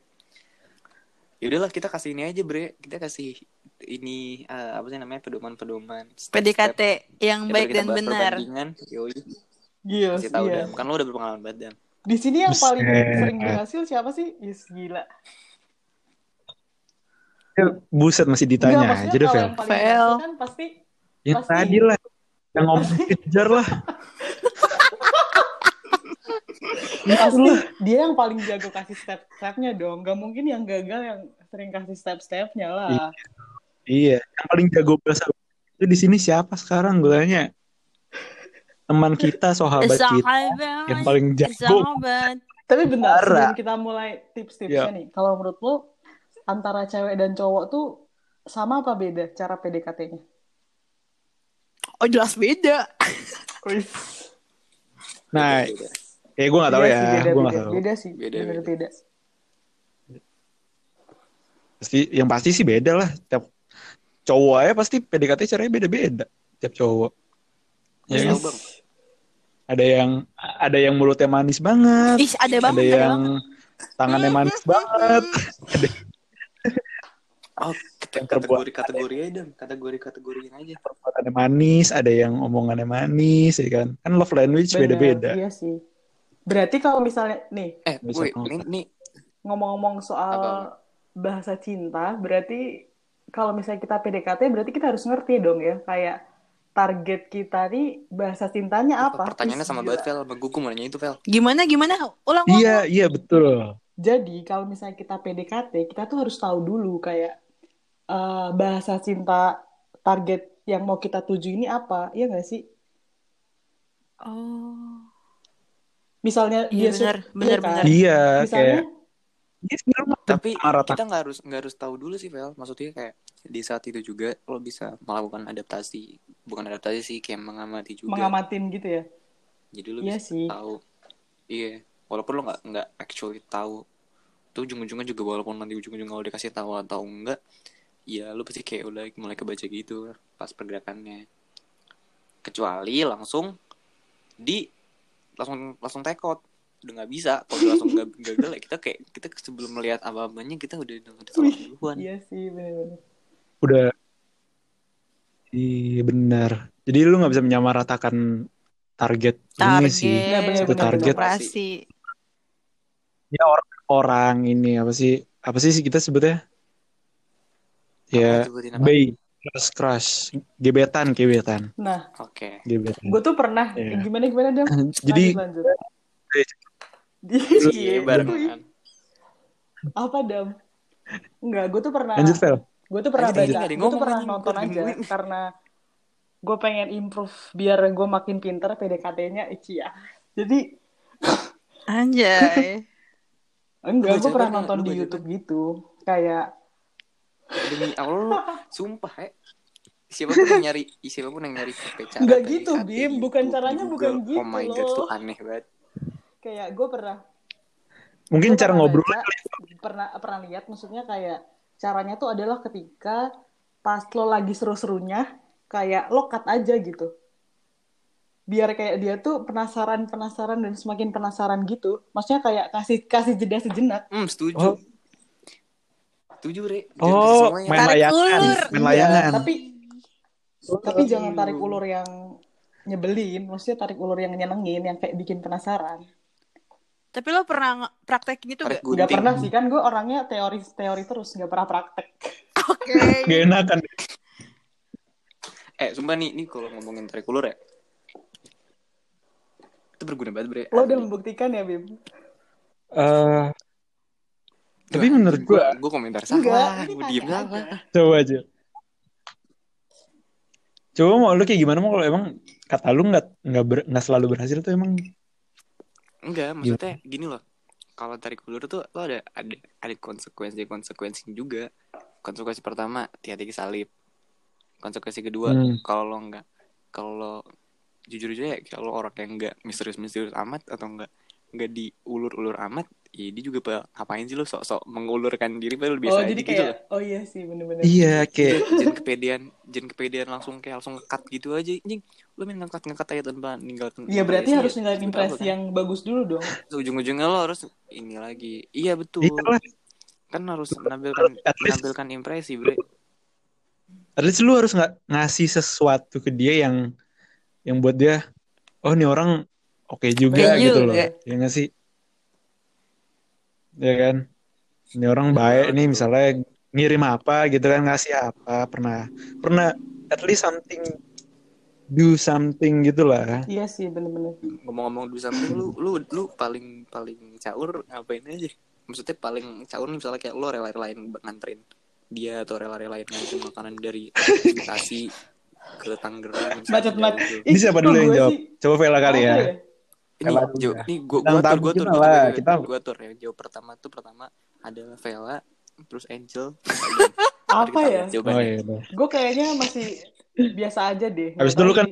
Yaudahlah kita kasih ini aja bre. Kita kasih ini uh, apa sih namanya, pedoman-pedoman P D K T yang baik dan benar. Gila sih. Kan lu udah berpengalaman banget dan di sini yang paling sering berhasil siapa sih? Yes, gila. Buset masih ditanya aja deh, Vel. Vel kan pasti yang tadi lah, yang ngomong kejar lah. Pasti dia yang paling jago kasih step-stepnya dong. Gak mungkin yang gagal yang sering kasih step-stepnya lah. Iya, yang paling jago bahasa itu di sini siapa sekarang? Gue tanya. Teman kita, sahabat kita, yang paling jago. Tapi bentar, sebelum kita mulai tips-tipsnya nih, kalau menurut lo antara cewek dan cowok tuh sama apa beda cara P D K T-nya? Oh jelas beda. Nah, eh gue nggak tahu ya, gue nggak tahu. Beda sih, beda beda. beda. Pasti, yang pasti sih beda lah. Tiap cowok aja pasti P D K T caranya beda-beda. Tiap cowok. Ya, yes. Bang. Ada yang ada yang mulutnya manis banget. Ish, ada, bang, ada, ada yang bang. Tangannya manis banget. Ada oh, kategori-kategori aja dong, kategori-kategoriin aja. Perbuatannya manis, ada yang omongannya manis, ya kan? Kan love language bener, beda-beda. Iya sih. Berarti kalau misalnya nih, eh, wait, nih, nih ngomong-ngomong soal apa? Bahasa cinta, berarti kalau misalnya kita P D K T, berarti kita harus ngerti dong ya, kayak target kita nih bahasa cintanya apa? Pertanyaannya sama banget, Vel, sama Gugu mau nanya itu, Vel. Gimana, gimana? Ulang-ulang. Iya, iya betul. Jadi kalau misalnya kita P D K T, kita tuh harus tahu dulu kayak uh, bahasa cinta target yang mau kita tuju ini apa, iya nggak sih? Oh, misalnya iya, dia benar, su- benar, kan? benar. Iya, misalnya, kayak. Misalnya, tapi kita nggak harus nggak harus tahu dulu sih, Vel. Maksudnya kayak di saat itu juga lo bisa melakukan adaptasi, bukan adaptasi sih, kayak mengamati juga. Mengamatin gitu ya? Jadi lo iya bisa sih. tahu, iya. Walaupun lo nggak nggak actually tahu, itu ujung-ujungnya juga walaupun nanti ujung-ujungnya lo dikasih tahu atau enggak, ya lo pasti kayak udah mulai kebaca gitu pas pergerakannya. Kecuali langsung di langsung langsung tekot, udah nggak bisa. Kalau langsung nggak gagal, kita kayak kita sebelum melihat apa-apanya kita udah udah salah duluan. Iya sih, benar-benar. Udah, iya benar. Jadi lo nggak bisa menyamaratakan target, target ini sih, itu target operasi. Ya orang-orang ini apa sih? Apa sih kita sebutnya? Ya, bay, crush, crush, gebetan, gebetan. Nah, oke. Okay. Gue tuh pernah yeah. gimana gimana dong? Jadi lanjut. Iya, barengan. Apa dam? Enggak, gue tuh pernah. Lanjut Fel. Gue tuh pernah baca, gue tuh pernah nonton aja karena gue pengen improve biar gue makin pinter P D K T-nya, Ici ya. Jadi anjay. Enggak, gue pernah nonton di YouTube gitu. Kayak demi Allah, sumpah ya. Siapapun yang nyari, siapapun yang nyari cara. Enggak gitu, Bim. Bukan caranya bukan gitu. Oh my God, itu aneh banget. Kayak gue pernah. Mungkin cara ngobrol pernah pernah lihat, maksudnya kayak caranya tuh adalah ketika pas lo lagi seru-serunya kayak lo cut aja gitu. Biar kayak dia tuh penasaran-penasaran dan semakin penasaran gitu. Maksudnya kayak kasih kasih jeda sejenak. Hmm, setuju. Oh. Setuju, Re. Jadi oh, main layangan. Main layangan. Ya, tapi oh, tapi oh, jangan tarik ulur yang nyebelin. Maksudnya tarik ulur yang nyenengin, yang kayak bikin penasaran. Tapi lo pernah praktek gitu gak? Gak pernah sih, kan gue orangnya teori-teori terus. Gak pernah praktek. Oke. Okay. Gak enakan. Eh, sumpah nih, nih kalau ngomongin tarik ulur ya, itu berguna banget, Bre. Lo udah membuktikan ya, Bim? Uh, tapi menurut gue, gue komentar salah, gue diem salah. Coba aja. Coba mau lo kayak gimana mau kalau emang kata lo nggak nggak ber, nggak selalu berhasil tuh emang? Enggak, maksudnya gini loh. Kalau tarik ulur tuh lo ada ada ada konsekuensi-konsekuensi juga. Konsekuensi pertama, hati-hati kesalip. Konsekuensi kedua, hmm. kalau lo enggak, kalau lo jujur-jujur ya, kalau orang yang enggak misterius-misterius amat atau enggak enggak diulur-ulur amat, ya dia juga ngapain sih lo sok-sok mengulurkan diri, padahal biasa oh, aja jadi kayak, gitu. Oh, jadi kayak, oh iya sih, benar-benar. Iya, kayak kepedean jangan kepedean langsung kayak langsung cut gitu aja. Anjing, lu main ngangkat-ngangkat aja tanpa ninggalin. Iya, berarti harus ninggalin impresi yang bagus dulu dong. Ujung-ujungnya lo harus ini lagi. Iya, betul. Kan harus menampilkan menampilkan impresi, Bre. At least lu harus nggak ngasih sesuatu ke dia yang yang buat dia, oh nih orang oke okay juga hey, gitu you, loh, yeah. Ya nggak sih, ya kan, ini orang baik nih misalnya ngirim apa gitu kan, ngasih apa, pernah pernah at least something, do something gitulah. Iya sih, benar-benar. Ngomong-ngomong do something, lu lu lu paling paling caur ngapain aja? Maksudnya paling caur misalnya kayak lu rela-relain nganterin dia atau rela-relain ngasih makanan dari Bekasi ke Tangerang. Bacot-bacot. Ini siapa dulu yang jawab? Sih. Coba Vela kali ya. ya. Ini jawab. Ini gua gua atur gua atur kita gua atur ya. Jawab pertama tuh pertama adalah Vela, terus Angel. Apa ya? Oh, iya, iya. Gua kayaknya masih biasa aja deh. Habis dulu kan.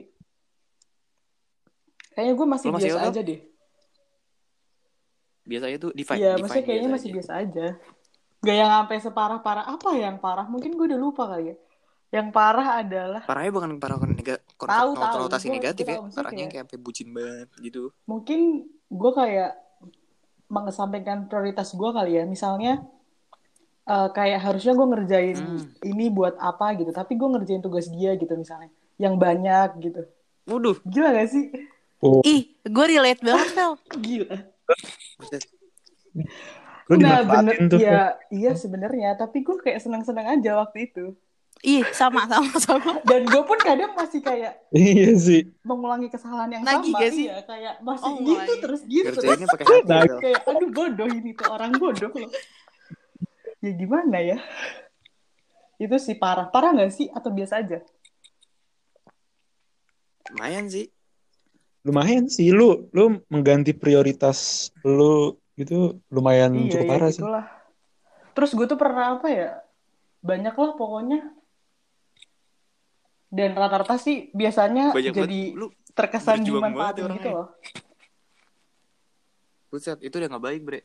Kayaknya gua masih, masih biasa aja deh. Biasanya tuh define. Iya, maksudnya kayaknya masih aja. biasa aja. Gak yang sampai separah-parah. Apa yang parah? Mungkin gue udah lupa kali ya. Yang parah adalah... Parahnya bukan parah nega- konotasi negatif ya. Parahnya kayak sampai bucin banget gitu. Mungkin gue kayak mengesampingkan prioritas gue kali ya. Misalnya uh, kayak harusnya gue ngerjain hmm. ini buat apa gitu. Tapi gue ngerjain tugas dia gitu misalnya. Yang banyak gitu. Waduh. Gila gak sih? Oh. Ih, gue relate banget tau. Gila. Lu nah bener tuh. Ya iya sebenarnya, tapi gue kayak senang-senang aja waktu itu. Iya sama sama sama. Dan gue pun kadang masih kayak iya sih mengulangi kesalahan yang Nagi sama. Nagi ya kayak masih oh gitu my. terus gitu. Kerjanya pakai hati. Kayak aduh bodoh ini tuh orang bodoh loh. Ya gimana ya? Itu sih parah parah nggak sih atau biasa aja? Lumayan sih. Lumayan sih lu lu mengganti prioritas lu. Itu lumayan iya, cukup parah iya, sih. Terus gue tuh pernah apa ya? Banyak lah pokoknya. Dan rata-rata sih biasanya banyak jadi banget, terkesan dimanfaatin gitu loh. Buset, itu udah gak baik, Bre.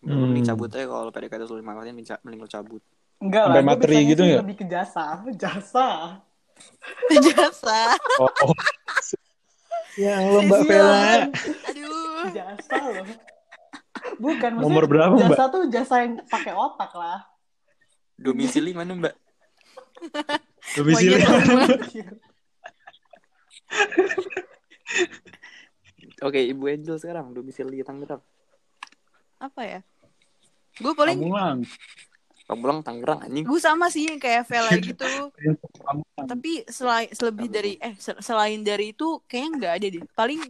Mending hmm. cabut aja kalau P D K T selalu dimanfaatin, mending lo cabut. Enggak lah, gue biasanya gitu ya? Lebih ke jasa. Jasa. Jasa. Oh, oh. Ya lo Mbak Vela. Aduh. Jasa loh. Bukan, maksudnya nomor berapa, jasa Mbak? Tuh jasa yang pakai otak lah. Domisili mana Mbak? Domisili mana Mbak? Oke, Ibu Angel sekarang domisili Tangerang. Apa ya? Gue paling Pamulang. Pamulang Tangerang anjing. Gue sama sih kayak Vela gitu. Tapi selain selebih dari eh sel- selain dari itu kayaknya nggak ada deh. Paling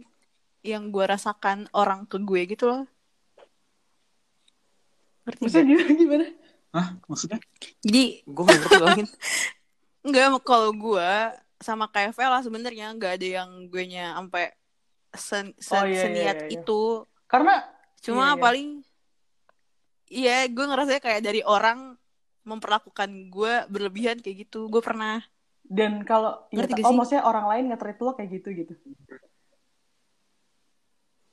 yang gue rasakan orang ke gue gitu loh. Ngerti maksudnya gimana? gimana? Hah? Maksudnya? Jadi gue nggak ngerti banget. Nggak, kalau gue sama kayak Vela sebenarnya nggak ada yang gue nya sampai sen- sen- oh, iya, seniat iya, iya. itu. Karena cuma iya, iya. paling iya gue ngerasanya kayak dari orang memperlakukan gue berlebihan kayak gitu. Gue pernah. Dan kalau ngerti oh maksudnya orang lain nge-treat lo kayak gitu gitu.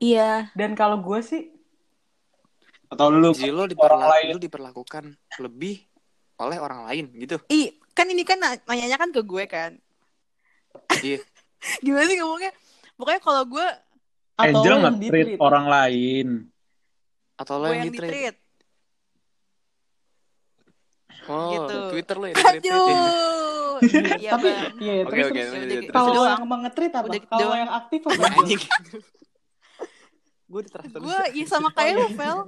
Iya. Dan kalau gue sih atau lu Jilo diperlakukan, diperlakukan lebih oleh orang lain gitu. Ih, kan ini kan nanyanya kan ke gue kan. Iya. Gimana sih ngomongnya? Pokoknya kalau gue atau Angel nge-treat orang lain atau lo yang di-treat. Oh, gitu. Twitter lo ya. Aduh. Iya, tapi iya ya, terus, okay, terus, terus kalau yang mengetrit apa? Kalau yang aktif apa? Gue diterakhir. Gue iya sama kayak lo, Vel.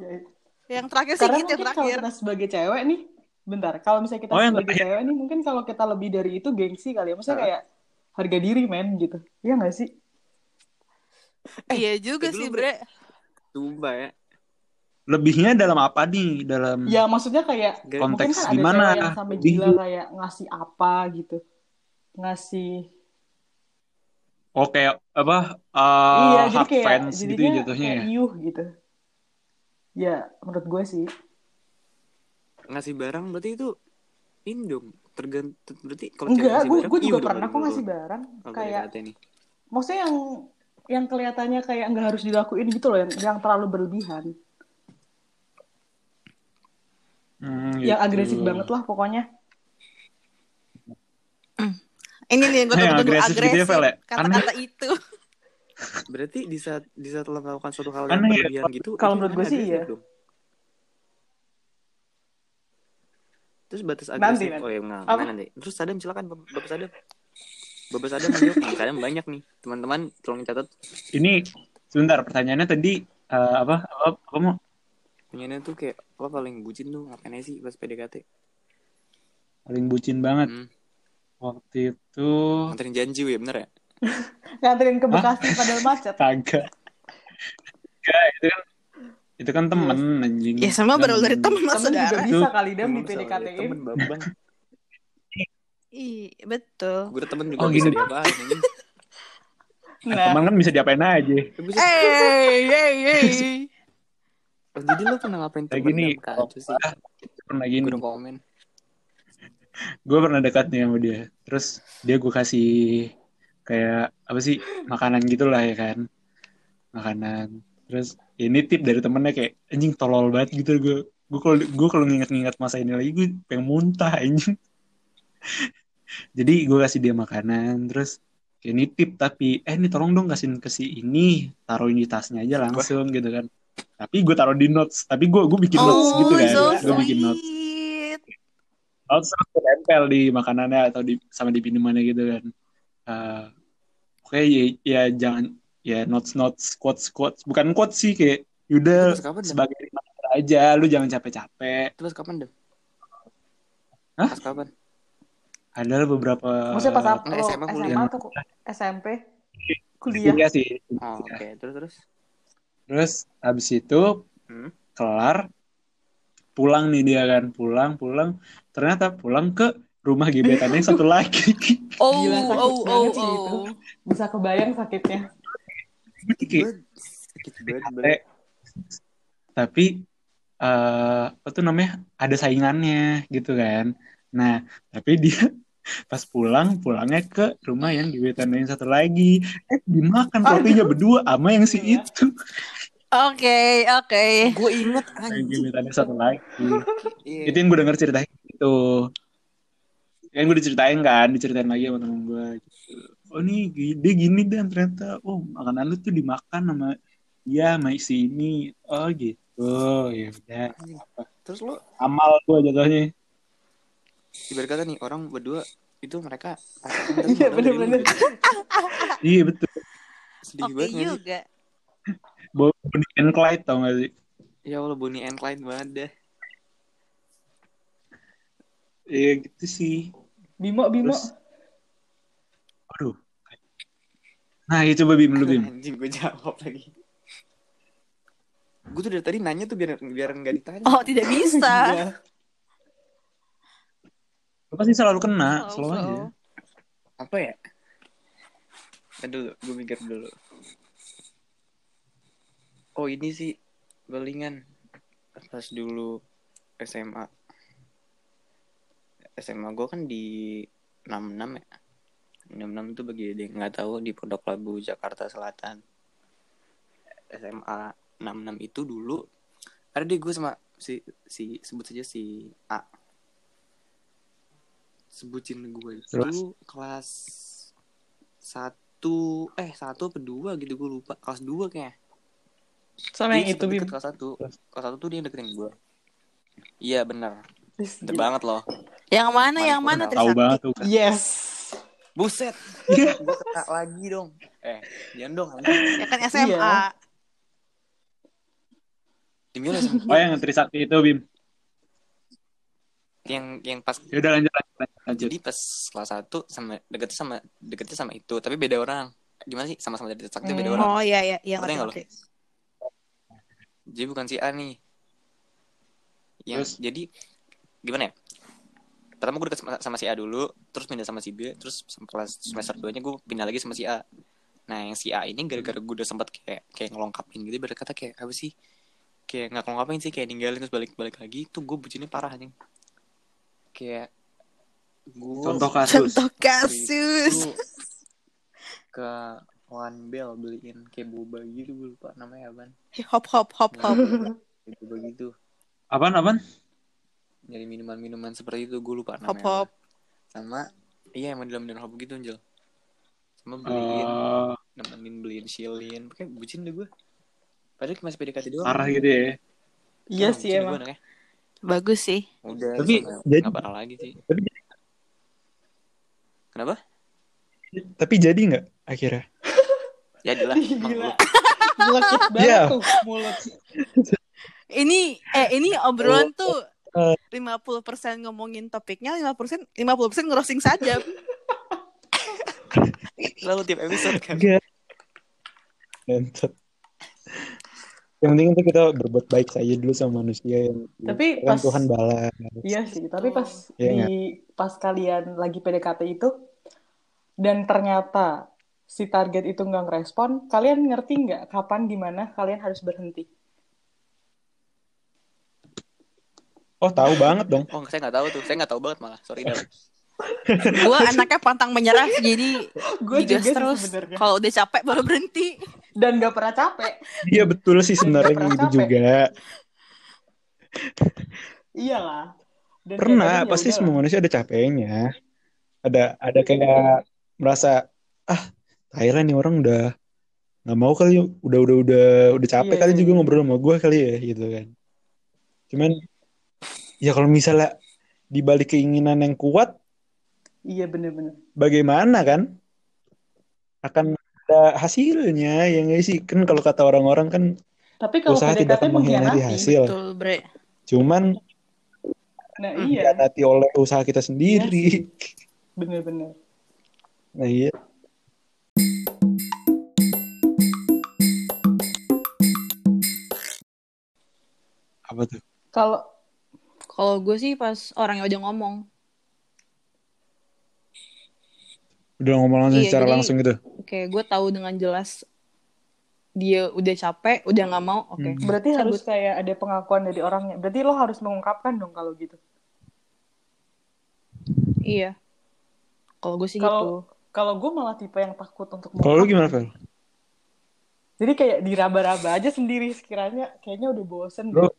Yang terakhir sih gitu, terakhir. Karena sebagai cewek nih, bentar. Kalau misalnya kita oh, sebagai cewek nih, mungkin kalau kita lebih dari itu gengsi kali ya. Maksudnya kayak harga diri, men, gitu. Iya nggak sih? Eh, iya juga sih, Bre. Sumpah ya. Lebihnya dalam apa nih? Dalam ya maksudnya kayak konteks kan gimana? Yang sampai gila kayak ngasih apa gitu. Ngasih oh kayak apa? Uh, iya, hard kayak, fans gitu jatuhnya ya. Iya gitu. Ya menurut gue sih ngasih barang berarti itu indung tergantung berarti kalau enggak, gue, gue juga pernah kok ngasih barang kayak maksudnya yang yang kelihatannya kayak nggak harus dilakuin gitu loh yang, yang terlalu berlebihan. Hmm, yang gitu. Agresif banget lah pokoknya. Ini nih gue tunggu-tunggu agresif, agresif gitu ya, kata-kata aneh. Itu. Berarti di saat di saat lo melakukan suatu hal yang berlebihan gitu, kalau menurut gue sih iya. Dong. Terus batas agresif. Nanti, oh ya, nah, nanti. nanti. Terus Sadam silakan, Bapak Sadam. Bapak Sadam menjawab. Kadang banyak nih, teman-teman tolong catat. Ini sebentar, pertanyaannya tadi uh, apa? Apa apa mau? Pertanyaannya tuh kayak lo paling bucin tuh ngapain sih pas P D K T? Paling bucin banget. Hmm. Waktu itu nganterin janji ya, bener ya? Nganterin ke Bekasi padahal macet. Kagak. Ya, itu kan itu kan temen anjing. Ya sama berawal dari temen mas saudara. Temen juga bisa kali Dam di P D K T-in. Temen babang. Iya, betul. Gue ada temen juga oh, bisa diapain anjing. Nah, nah, temen kan bisa diapain aja. Hey, hey, hey. Oh, jadi lu pernah ngapain temen gini, Dam, kacau sih? Pernah gini. Gue udah komen. Gue pernah dekatnya sama dia. Terus dia gue kasih kayak apa sih, makanan gitulah ya kan, makanan. Terus ya ini tip dari temennya kayak anjing tolol banget gitu. Gue gue kalau gue kalau nginget-nginget masa ini lagi gue pengen muntah anjing. Jadi gue kasih dia makanan. Terus ya ini tip tapi eh ini tolong dong kasihin ke si ini, taruhin di tasnya aja langsung gitu kan. Tapi gue taruh di notes. Tapi gue gue bikin notes oh, gitu kan. So gue bikin notes. Lalu sampai nempel di makanannya atau di, sama di minumannya gitu kan. Uh, Oke okay, ya, ya jangan ya notes notes quotes quotes bukan quotes sih kayak yaudah sebagai reminder aja lu jangan capek-capek. Itu pas kapan deh? Hah? Pas kapan? Ada beberapa. Maksudnya pas apa? Nah, S M A, kuliah. S M A atau S M P? Kuliah. Kuliah sih. Oh, Oke okay. terus terus. Terus abis itu hmm? kelar. Pulang nih dia kan, pulang, pulang. Ternyata pulang ke rumah gebetannya satu lagi. Oh, gila, oh, oh, oh. Bisa kebayang sakitnya. Sakit banget. Tapi, uh, apa tuh namanya, ada saingannya gitu kan. Nah, tapi dia pas pulang, pulangnya ke rumah yang gebetannya satu lagi. Eh, dimakan kopinya berdua sama yang si itu. Oke, okay, oke. Okay. Gue inget anjing. Tadi satu lagi. Yeah. Itu yang gue denger ceritain gitu. Yang gue diceritain kan, diceritain lagi sama temen gue. Oh nih, dia gini dan ternyata, oh makanan lu tuh dimakan sama, ya sama si ini. Oh gitu, oh, ya udah. Terus lo? Amal gue jatuhnya. Ibarat kata nih orang berdua itu mereka. Iya bener-bener. Iya betul. Sedih okay, banget. Oke juga. Bonnie and Clyde tau gak sih? Ya Allah, Bonnie and Clyde banget deh. Ya gitu sih. Bimo, Bimo. Terus, aduh. Nah ya coba Bim, lu Bim. Anjing gue jawab lagi. Gue tuh dari tadi nanya tuh biar, biar gak ditanya. Oh tidak bisa. Gue pasti selalu kena, oh, selalu so. aja. Apa ya? Aduh, gue mikir dulu. Oh ini sih belingan pas dulu S M A. S M A gue kan di enam puluh enam ya. enam puluh enam itu bagi yang nggak tahu di Pondok Labu Jakarta Selatan. S M A enam puluh enam itu dulu ada deh gue sama si si sebut saja si A. Sebutin gue itu Terus? kelas satu eh satu atau dua gitu gue lupa, kelas dua kayaknya. Sama yang itu Bim. Kelas satu. Kelas satu tuh dia deketin gue. Iya benar. Deket banget loh. Yang mana Mari yang mana Trisakti? Yes. Buset. Gue kena lagi dong. Eh, jangan dong. Ya kan S M A. Iya. Dimana S M A? Oh yang Trisakti itu Bim. Yang yang pas. Ya udah lanjut, lanjut lanjut. Jadi pas kelas satu sama deketnya sama deketnya sama itu, tapi beda orang. Gimana sih? Sama-sama dari Trisakti hmm. beda orang. Oh iya iya yang Trisakti. Jadi bukan si A nih. Yang, jadi gimana ya? Pertama gue deket sama, sama si A dulu, terus pindah sama si B, terus kelas semester dua nya gue pindah lagi sama si A. Nah yang si A ini gara-gara gue udah sempet kayak kayak ngelongkapin gitu, berkata kayak apa sih? Kayak nggak ngelongkapin sih, kayak ninggalin terus balik-balik lagi. Tuh gue bucinnya parah anjing. Kayak gue contoh kasus. Contoh kasus. Gue ke One Bell beliin kayak boba gitu, gue lupa namanya apaan. Hop hop hop hop. Itu begitu. Apaan apaan? Jadi minuman-minuman seperti itu gue lupa namanya. Hop hop. Sama Iya, emang dalam dalam hobi gitu, Angel. Sama beliin, uh... nemenin beliin silin. Pokoknya bucin deh gue. Padahal masih P D K T doang. Parah gitu ya. Iya oh, sih emang. Gue, bagus sih. Udah, tapi sama, jadi nggak parah lagi sih. Tapi, kenapa? Tapi jadi nggak akhirnya? Jadilah. Gila. Mulut banget tuh mulut. Ini eh ini obrolan oh, tuh lima puluh persen ngomongin topiknya, lima puluh persen lima puluh persen ngerosting saja. Lalu tiap episode kan. Bentar. Yang penting itu kita berbuat baik saja dulu sama manusia yang tapi pas, Tuhan balas. Iya sih, tapi pas ya, di gak? Pas kalian lagi P D K T itu dan ternyata si target itu nggak ngerespon, kalian ngerti nggak kapan gimana kalian harus berhenti? Oh, tahu banget dong. Oh, saya nggak tahu tuh. Saya nggak tahu banget malah. Sorry, Dal. Gue anaknya pantang menyerah, jadi gue juga terus. Kalau udah capek baru berhenti. Dan nggak pernah capek. Iya betul sih sebenarnya gitu capek. Juga. Iyalah. Dan pernah. Pasti yaudahlah. Semua manusia ada capeknya. Ada ada kayak merasa ah, akhirnya nih orang udah nggak mau kali, udah udah udah udah capek yeah. Kali juga ngobrol sama gue kali ya gitu kan. Cuman ya kalau misalnya dibalik keinginan yang kuat, iya benar-benar. Bagaimana kan? Akan ada hasilnya yang nggak sih? Kan kalau kata orang-orang kan, tapi kalau usaha tidak akan mengkhianati hasil. Betul, bre. Cuman nah, iya. Dikhianati oleh usaha kita sendiri. Iya, benar-benar. Nah iya. Apa tuh? Kalau Kalau gue sih pas orang yang udah ngomong. Udah ngomong langsung iya, secara jadi, langsung gitu? Oke, gue tahu dengan jelas dia udah capek, udah gak mau, oke. Okay. Berarti Cabut. Harus kayak ada pengakuan dari orangnya. Berarti lo harus mengungkapkan dong kalau gitu. Iya. Kalau gue sih kalo, gitu. Kalau gue malah tipe yang takut untuk mengungkapkan. Kalau lo gimana, Fel? Jadi kayak diraba-raba aja sendiri sekiranya. Kayaknya udah bosen deh.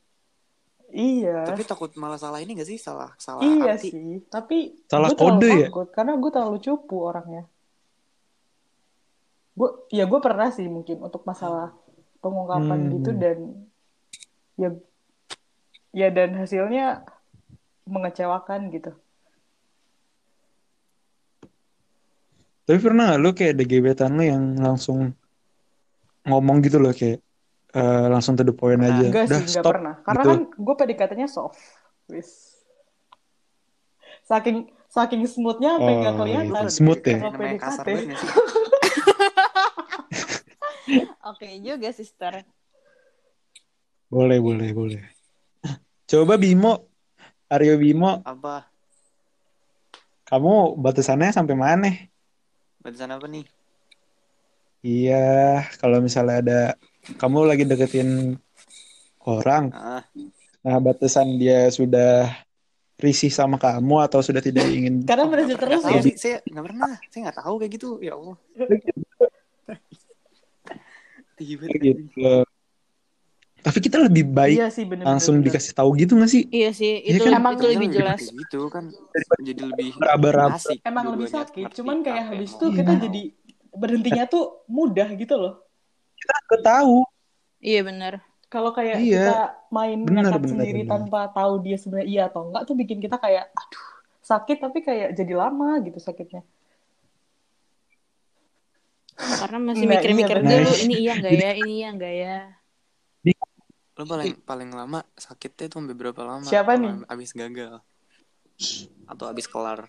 Iya. Tapi takut malah salah ini nggak sih salah salah iya arti. Iya sih. Tapi salah kode ya. Takut, karena gue terlalu cupu orangnya. Gue ya gue pernah sih mungkin untuk masalah pengungkapan hmm. gitu dan ya ya dan hasilnya mengecewakan gitu. Tapi pernah nggak lo kayak ada gebetan lo yang langsung ngomong gitu lo kayak? Uh, langsung to the point nah, aja. Enggak udah, sih, enggak pernah. Karena gitu. Kan gue P D K T-nya soft. Wis. Saking saking smooth-nya sampai enggak oh, kelihatan. Iya. Smooth ya. Namanya kasar banget sih. Oke juga, sister. Boleh, boleh, boleh. Coba Bimo. Aryo Bimo. Apa? Kamu batasannya sampai mana? Batasan apa nih? Iya, kalau misalnya ada kamu lagi deketin orang, ah. Nah batasan dia sudah risih sama kamu atau sudah tidak ingin. Karena berasa oh, terus ya. Sih, saya nggak pernah, saya nggak tahu kayak gitu. Ya Allah. Gitu. Tapi kita lebih baik iya sih, bener, langsung bener, bener. Dikasih tahu gitu nggak sih? Iya sih, itu ya, kan? Emang itu lebih jelas. Gitu kan, jadi lebih asik. Emang lebih sakit, cuman kayak habis itu kita jadi berhentinya tuh mudah gitu loh. Kita tahu. Iya benar. Kalau kayak iya, kita main menangkap sendiri bener. Tanpa tahu dia sebenarnya iya atau enggak tuh bikin kita kayak aduh sakit tapi kayak jadi lama gitu sakitnya. Karena masih nah, mikir-mikir iya, dulu ini iya enggak ya ini iya enggak ya. Lo paling paling lama sakitnya tuh sampai berapa lama? Siapa nih? Abis gagal atau abis kelar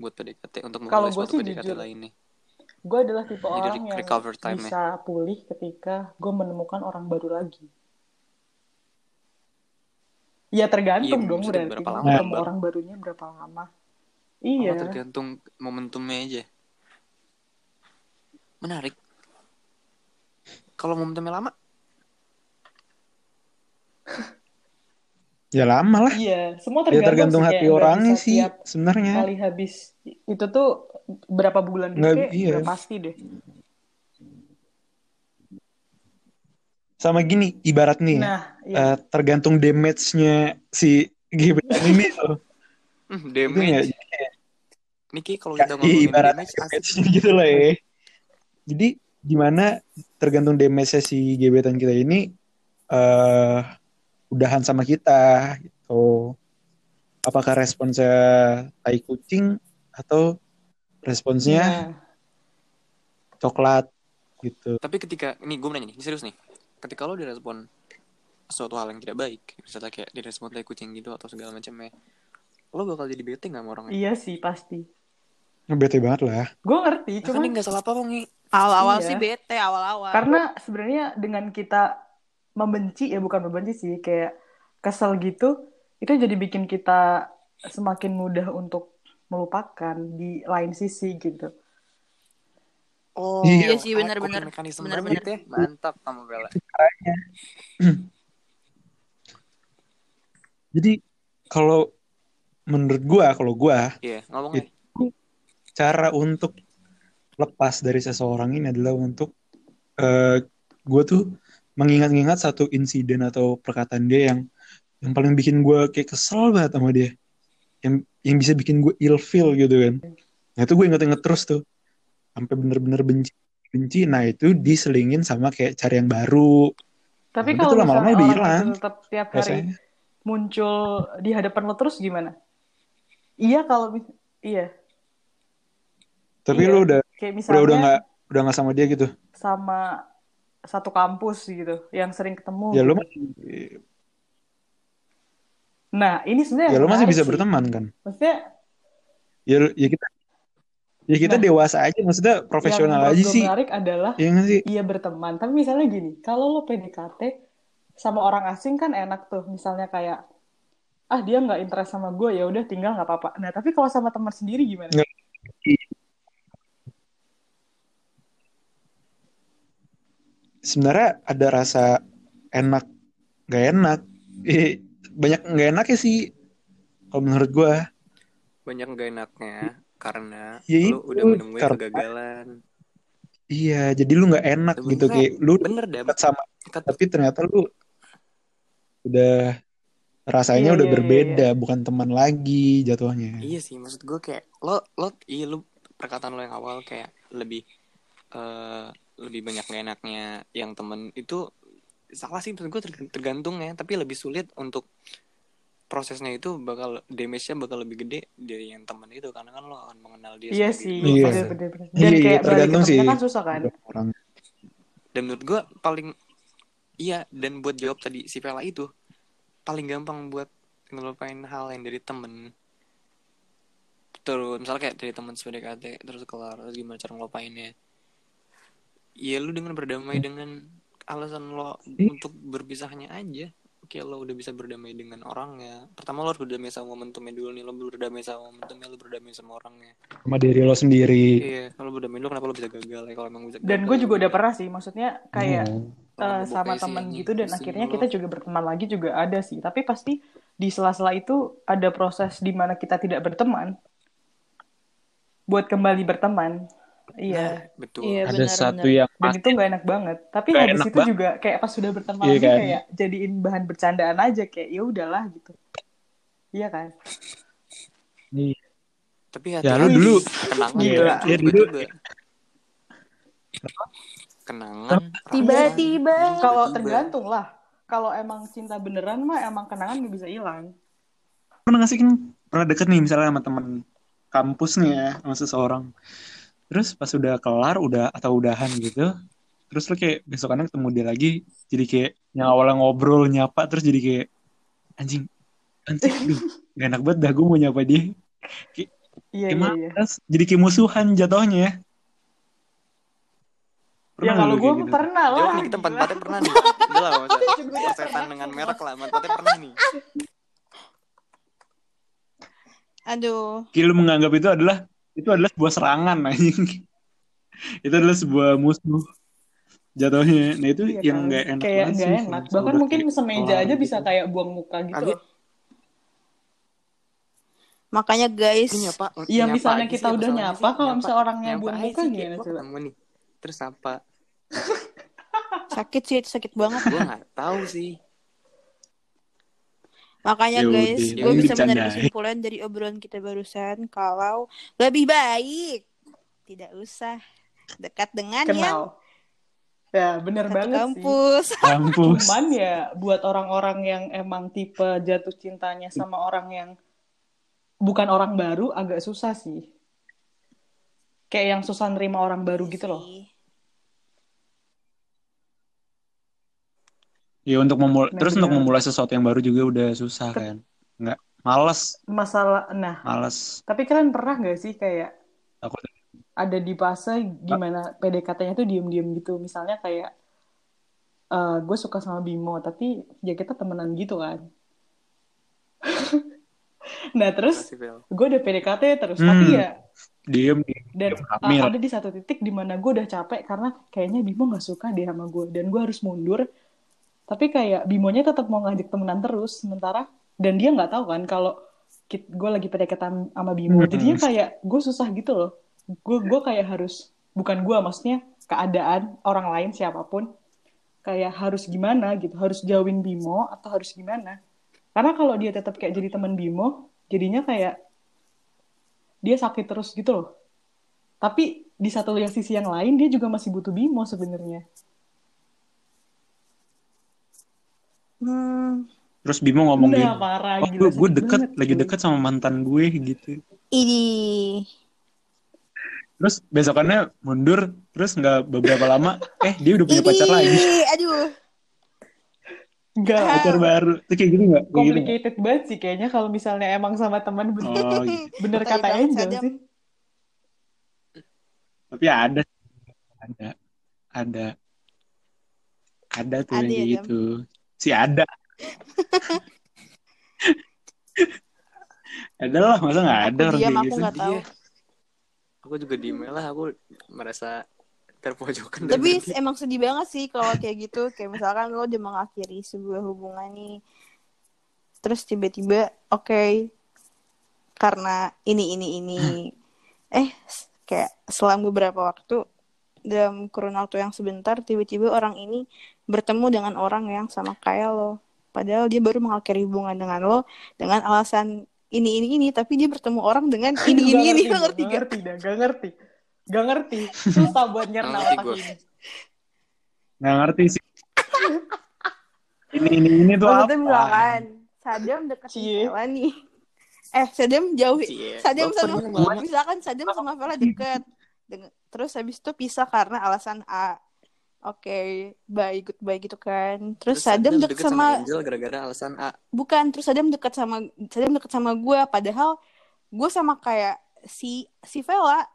buat P D K T untuk memulai suatu P D K T lainnya. Gue adalah tipe jadi orang yang bisa pulih ketika gue menemukan orang baru lagi. Ya tergantung iya, dong berarti ketemu orang barunya berapa lama. Iya. Oh, tergantung momentumnya aja. Menarik. Kalau momentumnya lama? Ya lama lah. Iya, semua tergantung, ya, tergantung hati orangnya sih sebenarnya. Kali habis itu tuh berapa bulan dulu iya. Udah pasti deh. Sama gini ibarat nih nah, iya. uh, tergantung damage-nya si gebetan ini tuh. Damage. Gitu ya, Niki kalau kita ngomongin damage asik gitu loh ya. Jadi gimana tergantung damage-nya si gebetan kita ini uh, udahan sama kita gitu. Apakah responsnya tai kucing atau responsnya yeah. coklat gitu. Tapi ketika nih gue nanya nih, serius nih. Ketika lo direspon suatu hal yang tidak baik, misalnya kayak direspon tai kucing gitu atau segala macamnya, lo bakal jadi bete gak sama orangnya? Iya sih, pasti. Bete banget lah. Gue ngerti, nah, cuman... Kan gak salah apa-apa, Ngi. Awal-awal iya. sih bete, awal-awal. Karena sebenarnya dengan kita membenci, ya bukan membenci sih, kayak kesel gitu, itu jadi bikin kita semakin mudah untuk melupakan di lain sisi gitu. Oh, iya, iya sih, benar-benar. Benar-benar deh, mantap kamu Bella. Jadi, kalau... menurut gue, kalau gue, yeah, itu cara untuk lepas dari seseorang ini adalah untuk uh, gue tuh mengingat-ingat satu insiden atau perkataan dia yang yang paling bikin gue kayak kesel banget sama dia, yang yang bisa bikin gue ill feel gitu kan. Nah itu gue inget-inget terus tuh, sampai bener-bener benci, benci. Nah itu diselingin sama kayak cara yang baru. Tapi nah, kalau lama-lama udah hilang. Tetap tiap hari rasanya muncul di hadapan lo terus gimana? Iya kalau iya. Tapi iya. Lu udah misalnya, udah udah nggak udah nggak sama dia gitu? Sama satu kampus gitu, yang sering ketemu. Ya gitu. Lu masih. Nah ini sebenarnya. Ya lu masih bisa sih berteman kan? Maksudnya? Ya, ya kita ya kita nah, dewasa aja, maksudnya profesional aja sih. Yang menarik adalah iya, iya berteman. Tapi misalnya gini, kalau lo P D K T sama orang asing kan enak tuh, misalnya kayak ah dia nggak interest sama gue ya udah tinggal nggak apa-apa. Nah tapi kalau sama teman sendiri gimana? Nggak. Sebenarnya ada rasa enak nggak enak, banyak nggak enaknya sih kalau menurut gue. Banyak nggak enaknya karena ya, lu udah menemuin karena... kegagalan. Iya, jadi lu nggak enak bener, gitu kayak lu bener deh sama, tapi ternyata lu udah rasanya iya, udah iya, berbeda, iya, bukan teman lagi jatuhnya. Iya sih, maksud gue kayak lo lo iya lu perkataan lo yang awal kayak lebih uh, lebih banyak gak enaknya yang temen itu salah sih menurut gue, tergantung ya, tapi lebih sulit untuk prosesnya itu bakal damage-nya bakal lebih gede dari yang temen itu karena kan lo akan mengenal dia. Iya sih, iya, benar-benar. Dan iya, kayak tergantung sih. Kan susah kan. Orang. Dan menurut gue paling iya, dan buat jawab tadi si Vela itu paling gampang buat ngelupain hal yang dari temen. Terus misalnya kayak dari temen P D K T terus kelar, terus gimana cara ngelupainnya? Ya lu dengan berdamai dengan alasan lo untuk berpisahnya aja. Kayak lo udah bisa berdamai dengan orangnya. Pertama lo harus berdamai sama momentumnya dulu nih. Lo berdamai sama momentumnya, lo berdamai sama orangnya, sama diri lo sendiri. Iya, kalau berdamai lo kenapa lo bisa gagal ya? Kalau emang bisa gagal. Dan gue juga udah pernah sih, maksudnya kayak hmm. Uh, sama teman gitu dan akhirnya kita juga berteman lagi juga ada sih, tapi pasti di sela-sela itu ada proses di mana kita tidak berteman buat kembali berteman. Iya, nah, betul. Iya, benar, ada satu benar. Yang dan itu nggak enak banget, tapi gak habis itu banget juga kayak pas sudah berteman iya, kan? Kayak jadiin bahan bercandaan aja kayak ya udahlah gitu. Iya kan? Iya. Tapi hati-hati ya, dulu kenangan gitu. Ya, ya dulu. Kenangan tiba-tiba kalau tergantung lah, kalau emang cinta beneran mah emang kenangan gak bisa hilang. Pernah ngasih kan pernah deket nih misalnya sama teman kampus nih ya, sama seseorang, terus pas udah kelar udah atau udahan gitu, terus lo kayak besokannya ketemu dia lagi, jadi kayak yang awalnya ngobrol nyapa terus jadi kayak anjing anjing aduh gak enak banget dah gue mau nyapa dia kayak, iya, kayak iya, iya. Jadi kayak musuhan jatuhnya ya. Pernah ya kalau gue gitu pernah lah. Jauh nih kita empat-empatnya pernah nih. Udah lah maksudnya. Persetan dengan merek lah. Empat-empatnya pernah nih. Aduh. Kira lu menganggap itu adalah itu adalah sebuah serangan anjing. Itu adalah sebuah musuh jatuhnya. Nah itu ya, yang nggak enak. Kayak nggak enak. Bahkan mungkin semeja aja gitu bisa kayak buang muka gitu. Agit. Makanya guys. Iya misalnya kita udah nyapa, kalau misalnya orangnya buang muka gimana coba? Terus apa? Sakit sih, sakit banget. Gue nggak tahu sih. Makanya Yaudah. guys, gue bisa menarik kesimpulan dari obrolan kita barusan kalau lebih baik tidak usah dekat dengan Kenal. yang ya benar banget kampus. sih kampus. Cuman ya buat orang-orang yang emang tipe jatuh cintanya sama orang yang bukan orang baru agak susah sih, kayak yang susah nerima orang baru gitu loh. Iya, untuk memulai nah, terus bener. untuk memulai sesuatu yang baru juga udah susah Ket... kan nggak malas masalah nah malas tapi kalian pernah nggak sih kayak aku ada di fase gimana P D K T-nya tuh diem-diem gitu. Misalnya kayak uh, gue suka sama Bimo, tapi ya kita temenan gitu kan. Nah terus gue udah P D K T terus, hmm, tapi ya diem. Dan uh, ada di satu titik dimana gue udah capek karena kayaknya Bimo nggak suka deh sama gue dan gue harus mundur. Tapi kayak Bimonya tetap mau ngajak temenan terus, sementara dan dia nggak tahu kan kalau gue lagi P D K T sama Bimo. Hmm. Jadinya kayak gue susah gitu loh. gue gue kayak harus bukan gue maksudnya keadaan orang lain siapapun kayak harus gimana gitu, harus jauhin Bimo atau harus gimana, karena kalau dia tetap kayak jadi teman Bimo jadinya kayak dia sakit terus gitu loh. Tapi di satu yang sisi yang lain dia juga masih butuh Bimo sebenarnya. hmm. Terus Bimo ngomong nah, parah, oh, gue deket lagi deket sama mantan gue gitu ini. Terus besokannya mundur, terus nggak beberapa lama, eh dia udah punya pacar lagi. Aduh. Nggak. Pacar baru. Itu kayak gitu nggak? Complicated gitu banget sih kayaknya kalau misalnya emang sama teman bener, oh, gitu. bener kata Angel sih. Tapi ya ada, ada, ada, ada tuh ada yang ya, gitu. Jam. Si ada. Ada lah, masa nggak ada orang kayak gitu. Nggak tahu. Aku juga di-email lah, aku merasa terpojokan. Tapi dari... emang sedih banget sih kalau kayak gitu. Kayak misalkan lo udah mengakhiri sebuah hubungan nih, terus tiba-tiba oke okay, karena ini ini ini eh kayak selang beberapa waktu dalam kurun waktu yang sebentar tiba-tiba orang ini bertemu dengan orang yang sama kayak lo. Padahal dia baru mengakhiri hubungan dengan lo dengan alasan ini, ini, ini, tapi dia bertemu orang dengan ini, ini, ini, gak ngerti, gak ngerti, gak ngerti, gak ngerti, susah buat nyernal otak ini. Gak ngerti sih. Ini, ini, ini tuh apa? Misalkan, Sadam dekat Vela nih. Eh, Sadam jauh, Sadam sama, misalkan Sadam sama Vela deket. Terus habis itu pisah karena alasan A. Oke, okay, bye, goodbye gitu kan. Terus, terus Sadam deket, deket sama, sama Angel gara-gara alasan A. Bukan, terus Sadam deket sama Sadam deket sama gue. Padahal gue sama kayak si si Vela.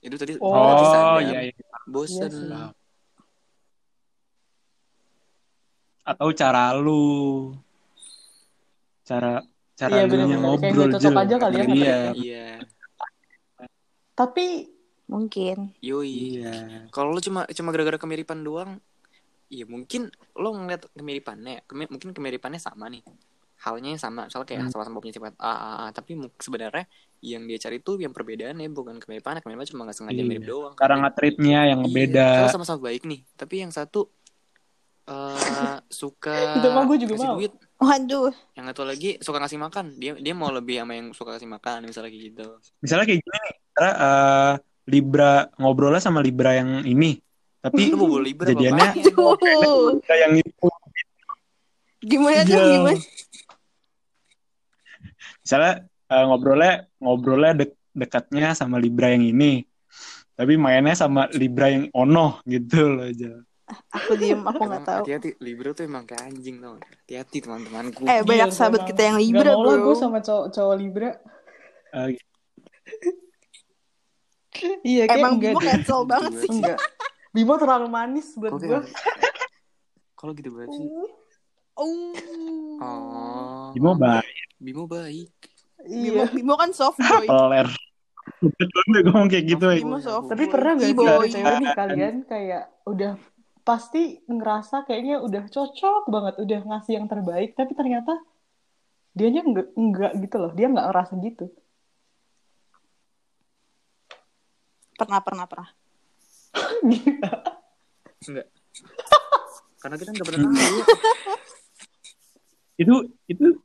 Itu tadi. Oh iya. Bosan. Yes. Atau cara lu, cara cara iya, lu ngobrol aja. Iya. Iya. Tapi mungkin. Yoi. Iya. Kalau lo cuma cuma gara-gara kemiripan doang, iya mungkin lo ngeliat kemiripannya, kemir, mungkin kemiripannya sama nih, halnya sama, misalnya kayak hmm. sama-sama punya sifat A, A, A, tapi sebenarnya yang dia cari tuh yang perbedaannya bukan kemiripannya, kemiripan cuma nggak sengaja iya. mirip doang. Karena treatnya yang iya. beda. Kalau sama-sama baik nih, tapi yang satu uh, suka ngasih mau. duit. Waduh. Yang satu lagi suka ngasih makan, dia dia mau lebih sama yang suka kasih makan misalnya kayak gitu. Misalnya kayak gini nih, karena uh, Libra ngobrolnya sama Libra yang ini, tapi Libra, jadiannya Libra yang itu. Gimana tuh gimana? Misalnya uh, ngobrolnya ngobrolnya de- dekatnya sama Libra yang ini, tapi mainnya sama Libra yang ono gitu loh aja. Aku diem, aku nggak tahu. Hati-hati, Libra tuh emang kayak anjing dong. Hati-hati teman-temanku. Eh banyak sahabat kita yang Libra bro. Gak mau aku sama cowok-cowok Libra. Uh, Iya, emang Bimo cancel banget sih. Enggak. Bimo terlalu manis buat gue. Kalau gitu banget sih. Oh. Oh. Bimo baik. Bimo baik. Iya. Bimo, Bimo kan soft boy. Peler. Betul deh ngomong kayak gitu. Bimo soft. Tapi pernah nggak sih cewek nih kalian kayak udah pasti ngerasa kayaknya udah cocok banget, udah ngasih yang terbaik, tapi ternyata dianya enggak enggak gitu loh, dia nggak ngerasa gitu. Pernah, pernah, pernah. Enggak. Enggak. Karena kita nggak pernah tahu. Itu itu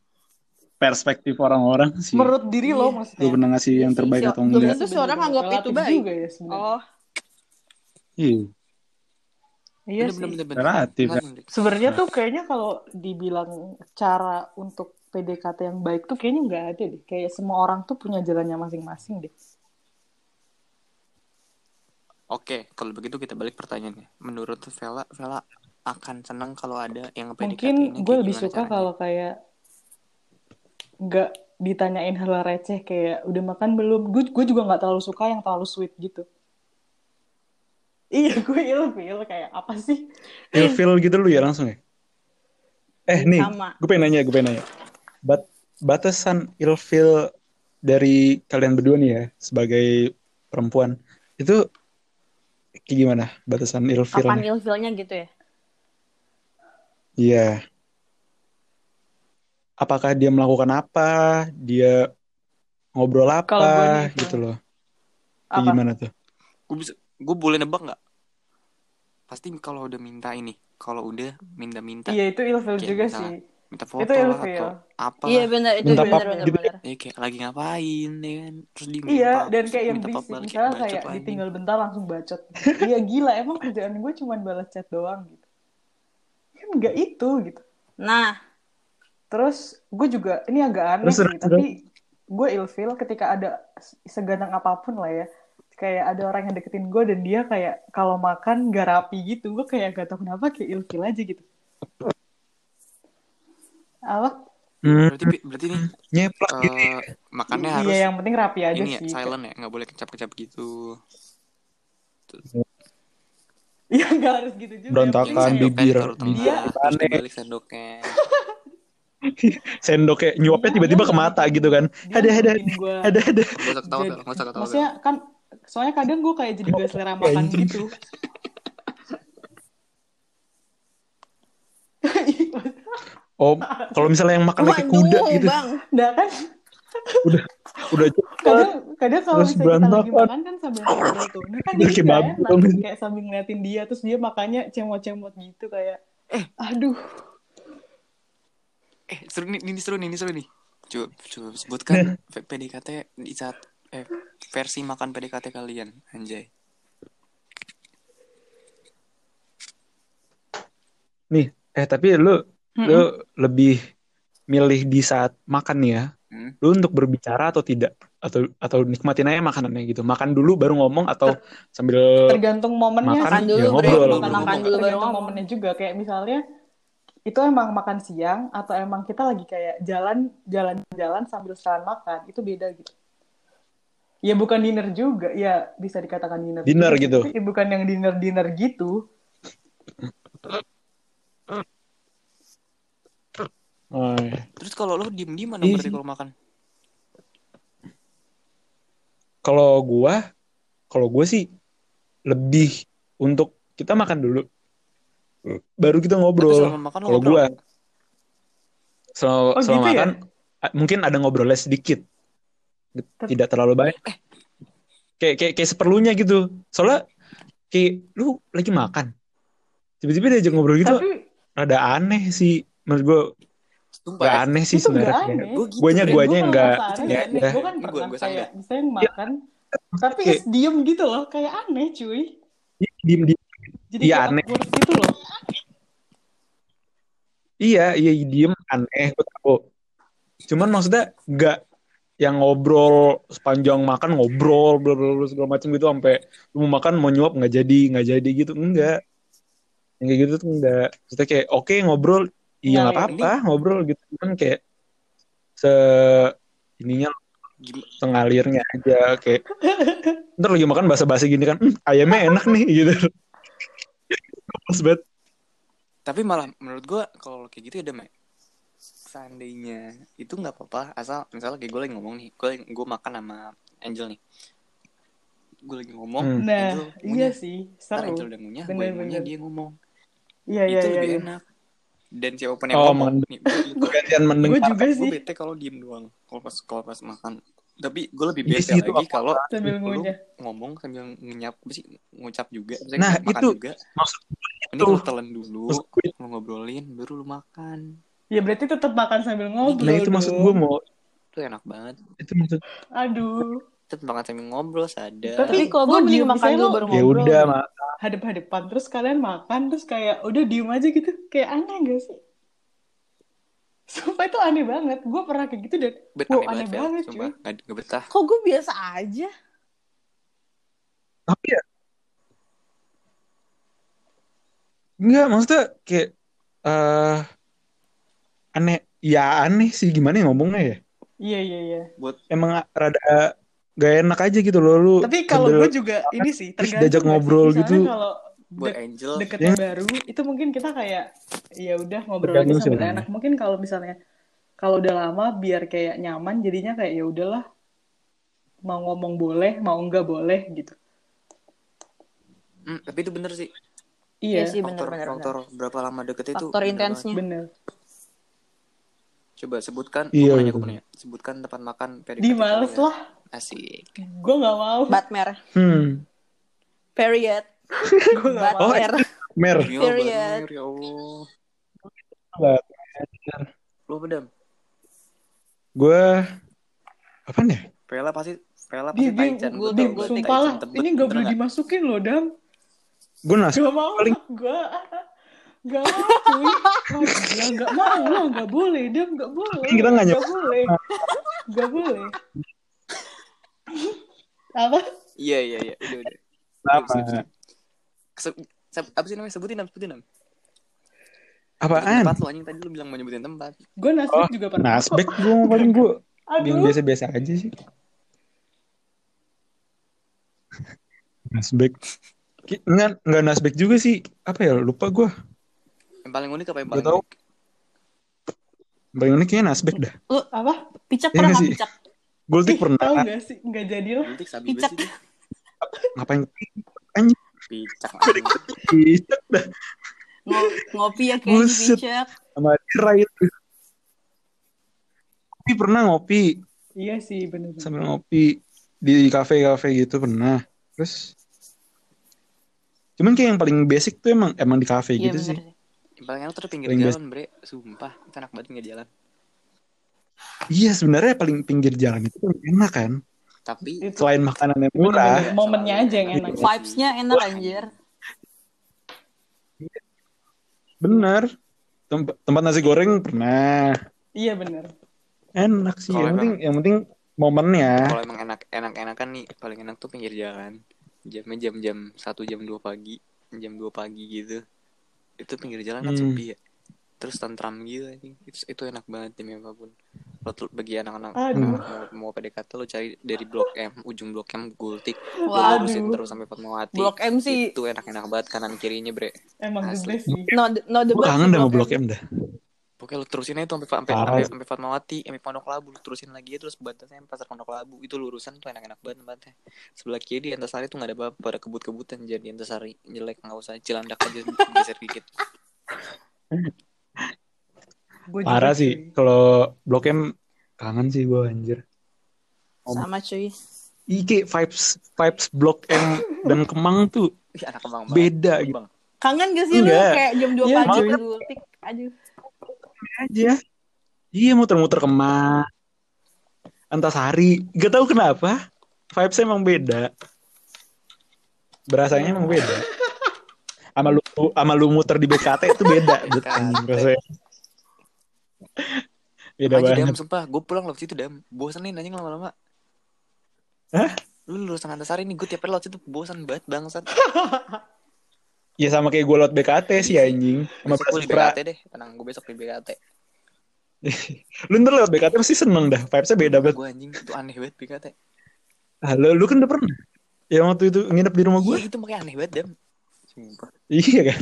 perspektif orang-orang sih. Menurut diri lo maksudnya. Lo pernah ngasih yang terbaik atau enggak? Itu seorang anggap itu baik. Ya, oh. Iya. Iya sih. Relatif. Kan? Sebenarnya tuh kayaknya kalau dibilang cara untuk P D K T yang baik tuh kayaknya nggak ada deh. Kayak semua orang tuh punya jalannya masing-masing deh. Oke, kalau begitu kita balik pertanyaannya. Menurut Vela, Vela akan senang kalau ada yang P D K T. Mungkin gue lebih suka kalau kayak nggak ditanyain hal receh kayak udah makan belum. Gue gue juga nggak terlalu suka yang terlalu sweet gitu. Iya, gue ilfil kayak apa sih? Ilfil gitu lu ya langsung ya. Eh nih, sama. gue pengen nanya, gue pengen nanya. Bat- batasan ilfil dari kalian berdua nih ya sebagai perempuan itu kayak gimana? Batasan ilfil? Apaan ilfilnya gitu ya? Iya. Yeah. Apakah dia melakukan apa, dia ngobrol apa, gitu loh. Kayak gimana tuh? Gue bisa, gue boleh nebak nggak? Pasti kalau udah minta ini, kalau udah minta-minta. Iya itu ilfil juga minta, sih. Minta foto itu lah atau apa? Iya benar itu benar-benar. Iya kayak lagi ngapain, ya kan? Terus dia minta. Iya dan kayak yang bisik, misalnya kayak ditinggal bentar langsung bacot. Iya gila, emang kerjaan gue cuma balas chat doang gitu. Kan nggak itu gitu. Nah. Terus gue juga, ini agak aneh sih, tapi gue ilfil ketika ada seganteng apapun lah ya. Kayak ada orang yang deketin gue dan dia kayak kalau makan gak rapi gitu. Gue kayak gak tau kenapa kayak ilfil aja gitu. Apa? Berarti, berarti nih, nyeplak gitu uh, makannya harus... Iya, yang penting rapi aja ini sih. Ini ya, silent ya, gak boleh kecap-kecap gitu. Iya, gak harus gitu juga. Berantakan, bibir. Iya, terus dibalik sendoknya. Sendoknya nyuapnya ya, tiba-tiba ya, ke mata gitu kan. Ada ada ada ada. Maksudnya kan soalnya kadang gue kayak jadi gak selera makan gitu. Oh, kalau misalnya yang makan kayak kuda gitu. Udah kan? Udah udah kadang kadang kalau misalnya kita lagi makan kan sambil ngobrol tuh. Nah, kan jadi kayak, kayak sambil ngeliatin dia terus dia makannya cemot-cemot gitu kayak eh aduh. Eh, seru nih, ini seru nih, ini seru nih. Coba, coba sebutkan nah. P D K T di saat eh, versi makan P D K T kalian, anjay. Nih, eh tapi lu mm-hmm. lu lebih milih di saat makan nih ya. Mm. Lu untuk berbicara atau tidak? Atau atau nikmatin aja makanannya gitu. Makan dulu baru ngomong atau Ter- sambil tergantung momennya. Makan dulu, ya, ngobrol, makan, makan dulu baru ngomong. Momennya juga kayak misalnya itu emang makan siang atau emang kita lagi kayak jalan-jalan-jalan sambil sekalian makan, itu beda gitu. Ya bukan dinner juga, ya bisa dikatakan dinner. Dinner gitu. Ya, bukan yang dinner-dinner gitu. Terus kalau lo diem-diem mana berarti kalau makan? Kalau gua, kalau gua sih lebih untuk kita makan dulu. Baru kita ngobrol. Kalau gue selama, oh, selama gitu makan ya? Mungkin ada ngobrolnya sedikit, tidak terlalu banyak. Eh. Kayak kayak kayak seperlunya gitu. Soalnya kayak lu lagi makan, tiba-tiba diajak ngobrol gitu. Tapi... Rada aneh sih, menurut gue. Gak aneh sih sebenarnya. Gue nya gue nya nggak. Gue kan pernah kayak misalnya makan, ya. Tapi kayak... diem gitu loh, kayak aneh cuy. Diem diem. Jadi ya, aneh gitu loh. Iya, iya diem aneh, gue tahu. Cuman maksudnya nggak yang ngobrol sepanjang makan ngobrol, bla bla bla segala macam gitu sampai lu mau makan mau nyuap nggak jadi nggak jadi gitu, enggak. Yang kayak gitu tuh enggak. Kita kayak oke okay, ngobrol, iya nggak nah, apa-apa ini. Ngobrol gitu kan kayak se ininya sengalirnya aja kayak. Ntar lagi makan basa-basi gini kan, hm, ayamnya enak nih gitu. Sebet. Tapi malah menurut gue kalau kayak gitu ya damai. Seandainya itu nggak apa-apa asal misalnya kayak gue lagi ngomong nih, gue gue makan sama Angel nih, gue lagi ngomong, hmm. nah, Angel iya sih, seru. Angel udah ngunyah, gue ngunyah dia ngomong, ya, ya, itu ya, lebih ya. Enak. Dan siapapun yang oh, ngomong, nih, gue gantian mendengar. Gue juga sih. Gue bete kalau diem doang, kalau pas kalau pas makan. Tapi gue lebih bete lagi kalau lu ngomong sambil ngenyap, ngucap juga, nah, makan itu. Juga. Maksud... Ini lu telan dulu, lu ngobrolin, baru lu makan. Ya berarti tetap makan sambil ngobrol. Nah itu dong. Maksud gue mau. Itu enak banget. Itu maksud. Aduh. Tetap makan sambil ngobrol sadar. Tapi kalau gue mending makan dulu baru ngobrol. Ya udah makan. Hadep-hadepan terus kalian makan terus kayak udah diem aja gitu. Kayak aneh gak sih? Sumpah itu aneh banget. Gue pernah kayak gitu dan Bet, wow, aneh, aneh banget, banget cuy. Gak, gak betah. Kok gue biasa aja? Tapi ya enggak, maksudnya kayak uh, aneh. Ya aneh sih, gimana ya ngomongnya ya? Iya, iya, iya. Buat... Emang rada gak enak aja gitu loh lu. Tapi kalau gue juga ini sih tergantung. Diajak ngobrol misalnya gitu. Kalau buat de- Angel deketin yeah. baru, itu mungkin kita kayak ya udah ngobrol lagi sama anak. Mungkin kalau misalnya kalau udah lama biar kayak nyaman jadinya kayak ya udahlah. Mau ngomong boleh, mau enggak boleh gitu. Hmm, tapi itu bener sih. Iya, ya sih, bener, faktor, bener, faktor bener. Berapa lama deket faktor itu faktor intensnya. Bener. Coba sebutkan, iya, aku punya, sebutkan tempat makan P D K T. Di males lah. Asik. Gue gak mau. Batmer. Hmm. Period. Gue gak mau. Batmer. Mer. Period. Ya Allah. Batmer. Lu bedam? Gue, apaan ya? Pela pasti, Pela pasti Taichan. Sumpah lah, ini gak boleh dimasukin loh, Dam. Gue nasib gak mau paling... gue gak mau cuy ya, gak mau lah, gak boleh Dem, gak boleh kita gak, gak boleh gak boleh apa? Iya iya iya udah udah apa? Apa sih namanya? Sebutin Nam, sebutin Nam apaan? Tempat lo anjing tadi lo bilang mau nyebutin tempat. Gue nasib oh, juga pernah nasib gue paling gue yang biasa-biasa aja sih nasib. Enggak, enggak nasbek juga sih. Apa ya, lupa gue. Yang paling unik apa yang paling unik? Yang paling unik kayaknya nasbek dah. Lu apa? Picak ya, pernah gak picak? Gultik eh, pernah. Tau gak sih? Gak jadi lah. Gultik sabi picak. Besi. Ngapain? Anjir. Picak. Picak dah. Ngopi ya kayak picak. Sama cerai itu. Ngopi pernah ngopi. Iya sih bener. Sambil ngopi. Di kafe-kafe gitu pernah. Terus... cuman kayak yang paling basic tuh emang emang di kafe iya, gitu sih. Yang paling enak tuh pinggir paling jalan, basic. Bre. Sumpah, itu enak banget pinggir jalan. Iya, sebenarnya paling pinggir jalan itu enak kan. Tapi selain makanannya murah, momennya aja yang enak. Gitu. Vibes-nya enak anjir. Bener. Temp- tempat nasi goreng pernah. Iya, bener. Enak sih. Yang penting yang penting momennya. Kalau emang enak enak-enakan nih, paling enak tuh pinggir jalan. Jamnya jam-jam satu jam dua pagi, jam dua pagi gitu. Itu pinggir jalan kan hmm. sepi ya. Terus tentram gitu anjing. Itu, itu enak banget demi apapun. Lo bagi anak-anak anak, mau P D K T lo cari dari Blok M, ujung Blok M Gultik. Wah, terusin terus sampai Fatmawati. Blok M sih itu enak-enak banget kanan kirinya, Bre. Emang asli. No no the best. Kangen sama Blok M dah. Pokoknya lo terusin aja tuh sampai sampai sampai, sampai Fatmawati, sampai Pondok Labu, lo terusin lagi ya terus batasnya Pasar Pondok Labu. Itu lurusan tuh enak-enak banget tempatnya. Sebelah kiri di Antasari tuh enggak ada apa-apa, pada kebut-kebutan jadi Antasari jelek enggak usah Cilandak aja geser dikit. Parah sih kalau Blok M kangen sih gua anjir. Om. Sama cuy. Iki vibes vibes Blok M dan Kemang tuh ih, anak Kemang banget. Beda gitu. Kangen gak sih lu kayak jam dua ya, pagi dulu tik aduh. Aja, iya muter-muter Kemang, Antasari, gak tahu kenapa, vibesnya emang beda, berasanya emang beda, sama lu, sama lu muter di B K T itu beda, berasanya, beda Maji, banget. Dam, sumpah, gue pulang lewat situ Dam, bosan nih nanya lama-lama. Hah? Lu lulusan Antasari nih, gue tiap hari lewat situ bosan banget bangsat. Ya sama kayak gue lot B K T sih anjing. Sama di B K T deh. Tenang gue besok di B K T. Lu ntar lewat B K T pasti seneng dah. Vibesnya beda banget. Gue anjing itu aneh banget B K T. Halo lu kan udah pernah. Ya waktu itu nginep di rumah gue. Iya itu makanya aneh banget Dam. Sumpah. Iya kan.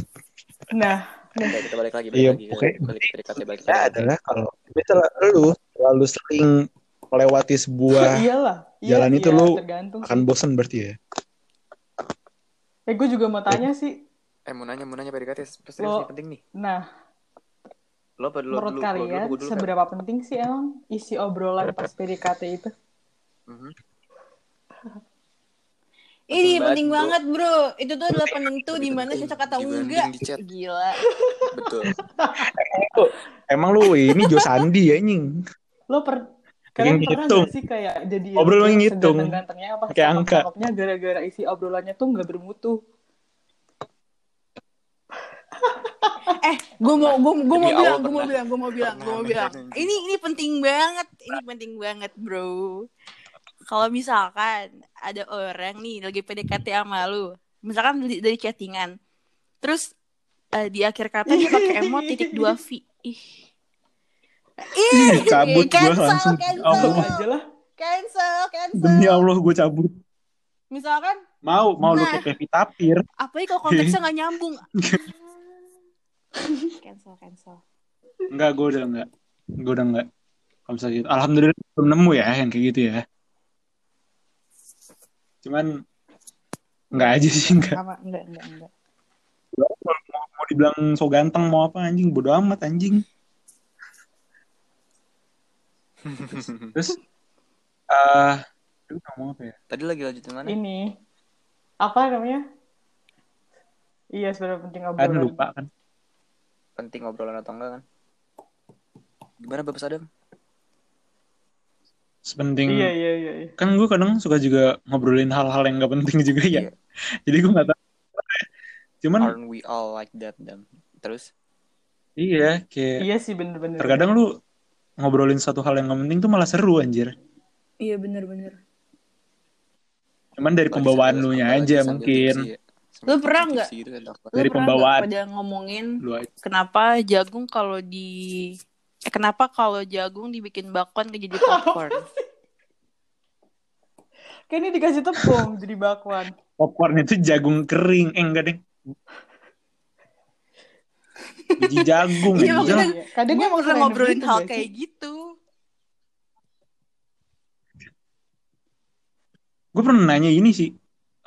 Nah, nah kita balik lagi balik iya, lagi. Okay. Balik ke B K T balik. Ya adalah kalau misalnya lu terlalu sering melewati sebuah iyalah, jalan iya, itu iya, lu akan bosan berarti ya. Eh gue juga mau tanya sih. Eh mau nanya, mau nanya P D K T pasti penting nih. Nah, lo, lo, menurut lo, kalian lo, lo, lo, lo, lo, seberapa kan? Penting sih emang isi obrolan pas P D K T itu? Mm-hmm. Ini penting bro. Banget bro. Itu tuh adalah penentu di mana cocok atau enggak. Gila. Betul. Emang lu ini Jo Sandi ya nying. Lo per kalian pernah gak sih kayak jadi obrolan ngitung ganteng-gantengnya apa cakep-cakepnya gara-gara isi obrolannya tuh nggak bermutu. eh gue mau gue mau bilang gue mau bilang gue mau bilang gue mau bilang ini ini penting banget ini penting banget bro. Kalau misalkan ada orang nih lagi P D K T sama lu, misalkan dari, dari chattingan, terus uh, di akhir kata dia pakai emot titik dua v. Ih. Ih, cabut gue langsung. Cancel, cancel, cancel, cancel. Demi Allah gue cabut. Misalkan mau mau nah, lu kayak Pevita Tapir. Apalagi kalau konteksnya nggak nyambung. cancel, cancel. Enggak, gue udah enggak. Gue udah enggak. Kalau misalnya gitu. Alhamdulillah belum nemu ya yang kayak gitu ya. Cuman enggak aja sih enggak. Sama, enggak, enggak, enggak. Mau, mau, mau dibilang so ganteng mau apa anjing, bodo amat anjing. Terus uh, aduh, ngomong apa ya? Tadi lagi lanjutin mana? Ini apa namanya? Iya sebenarnya penting obrolan. Aduh, lupa kan? Penting obrolan atau enggak kan? Gimana Bapak Sadam? Sepenting iya, iya, iya, iya. Kan gue kadang suka juga ngobrolin hal-hal yang gak penting juga ya. Iya. Jadi gue gak tahu. Cuman aren't we all like that them? Terus? Iya kayak iya sih bener-bener. Terkadang lu ngobrolin satu hal yang gak penting tuh malah seru anjir. Iya bener-bener. Cuman dari pembawaan lu nya aja mungkin. Lu pernah gak? Dari pembawaan pada ngomongin kenapa jagung kalau di eh, kenapa kalau jagung dibikin bakwan gak jadi popcorn? Kayak ini dikasih tepung jadi bakwan. Popcorn itu jagung kering. Eh enggak deh. Biji jagung. Iya, maksudnya, kadang gue mau ngobrolin hal kayak gitu. Gue pernah nanya ini sih,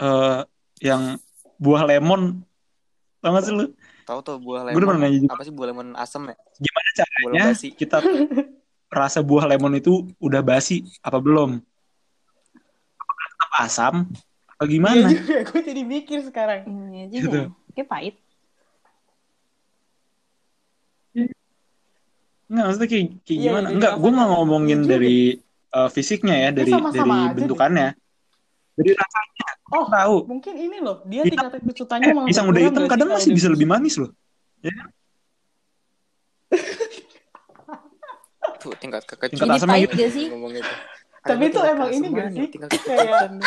uh, yang buah lemon, tau gak sih lu? Tau tuh buah lemon. Gue pernah nanya juga. Apa sih buah lemon asam ya? Gimana caranya kita rasa buah lemon itu udah basi apa belum? Apakah tetap asam? Atau gimana? Iya juga, gue jadi mikir sekarang. Iya juga, gitu. Kayak pahit. Nggak, maksudnya kayak, kayak ya, gimana? Enggak, gue nggak ngomongin juga dari uh, fisiknya ya, dari sama-sama dari bentukannya, deh. Dari rasanya. Oh, tahu. Mungkin ini loh, dia tingkat kecutannya eh, pisang udah hitam kadang masih bisa lebih manis loh. Ya. Tuh tingkat kekecutan. Ini pahit gitu. Gak sih? Tapi itu emang ini gak sih? Kayak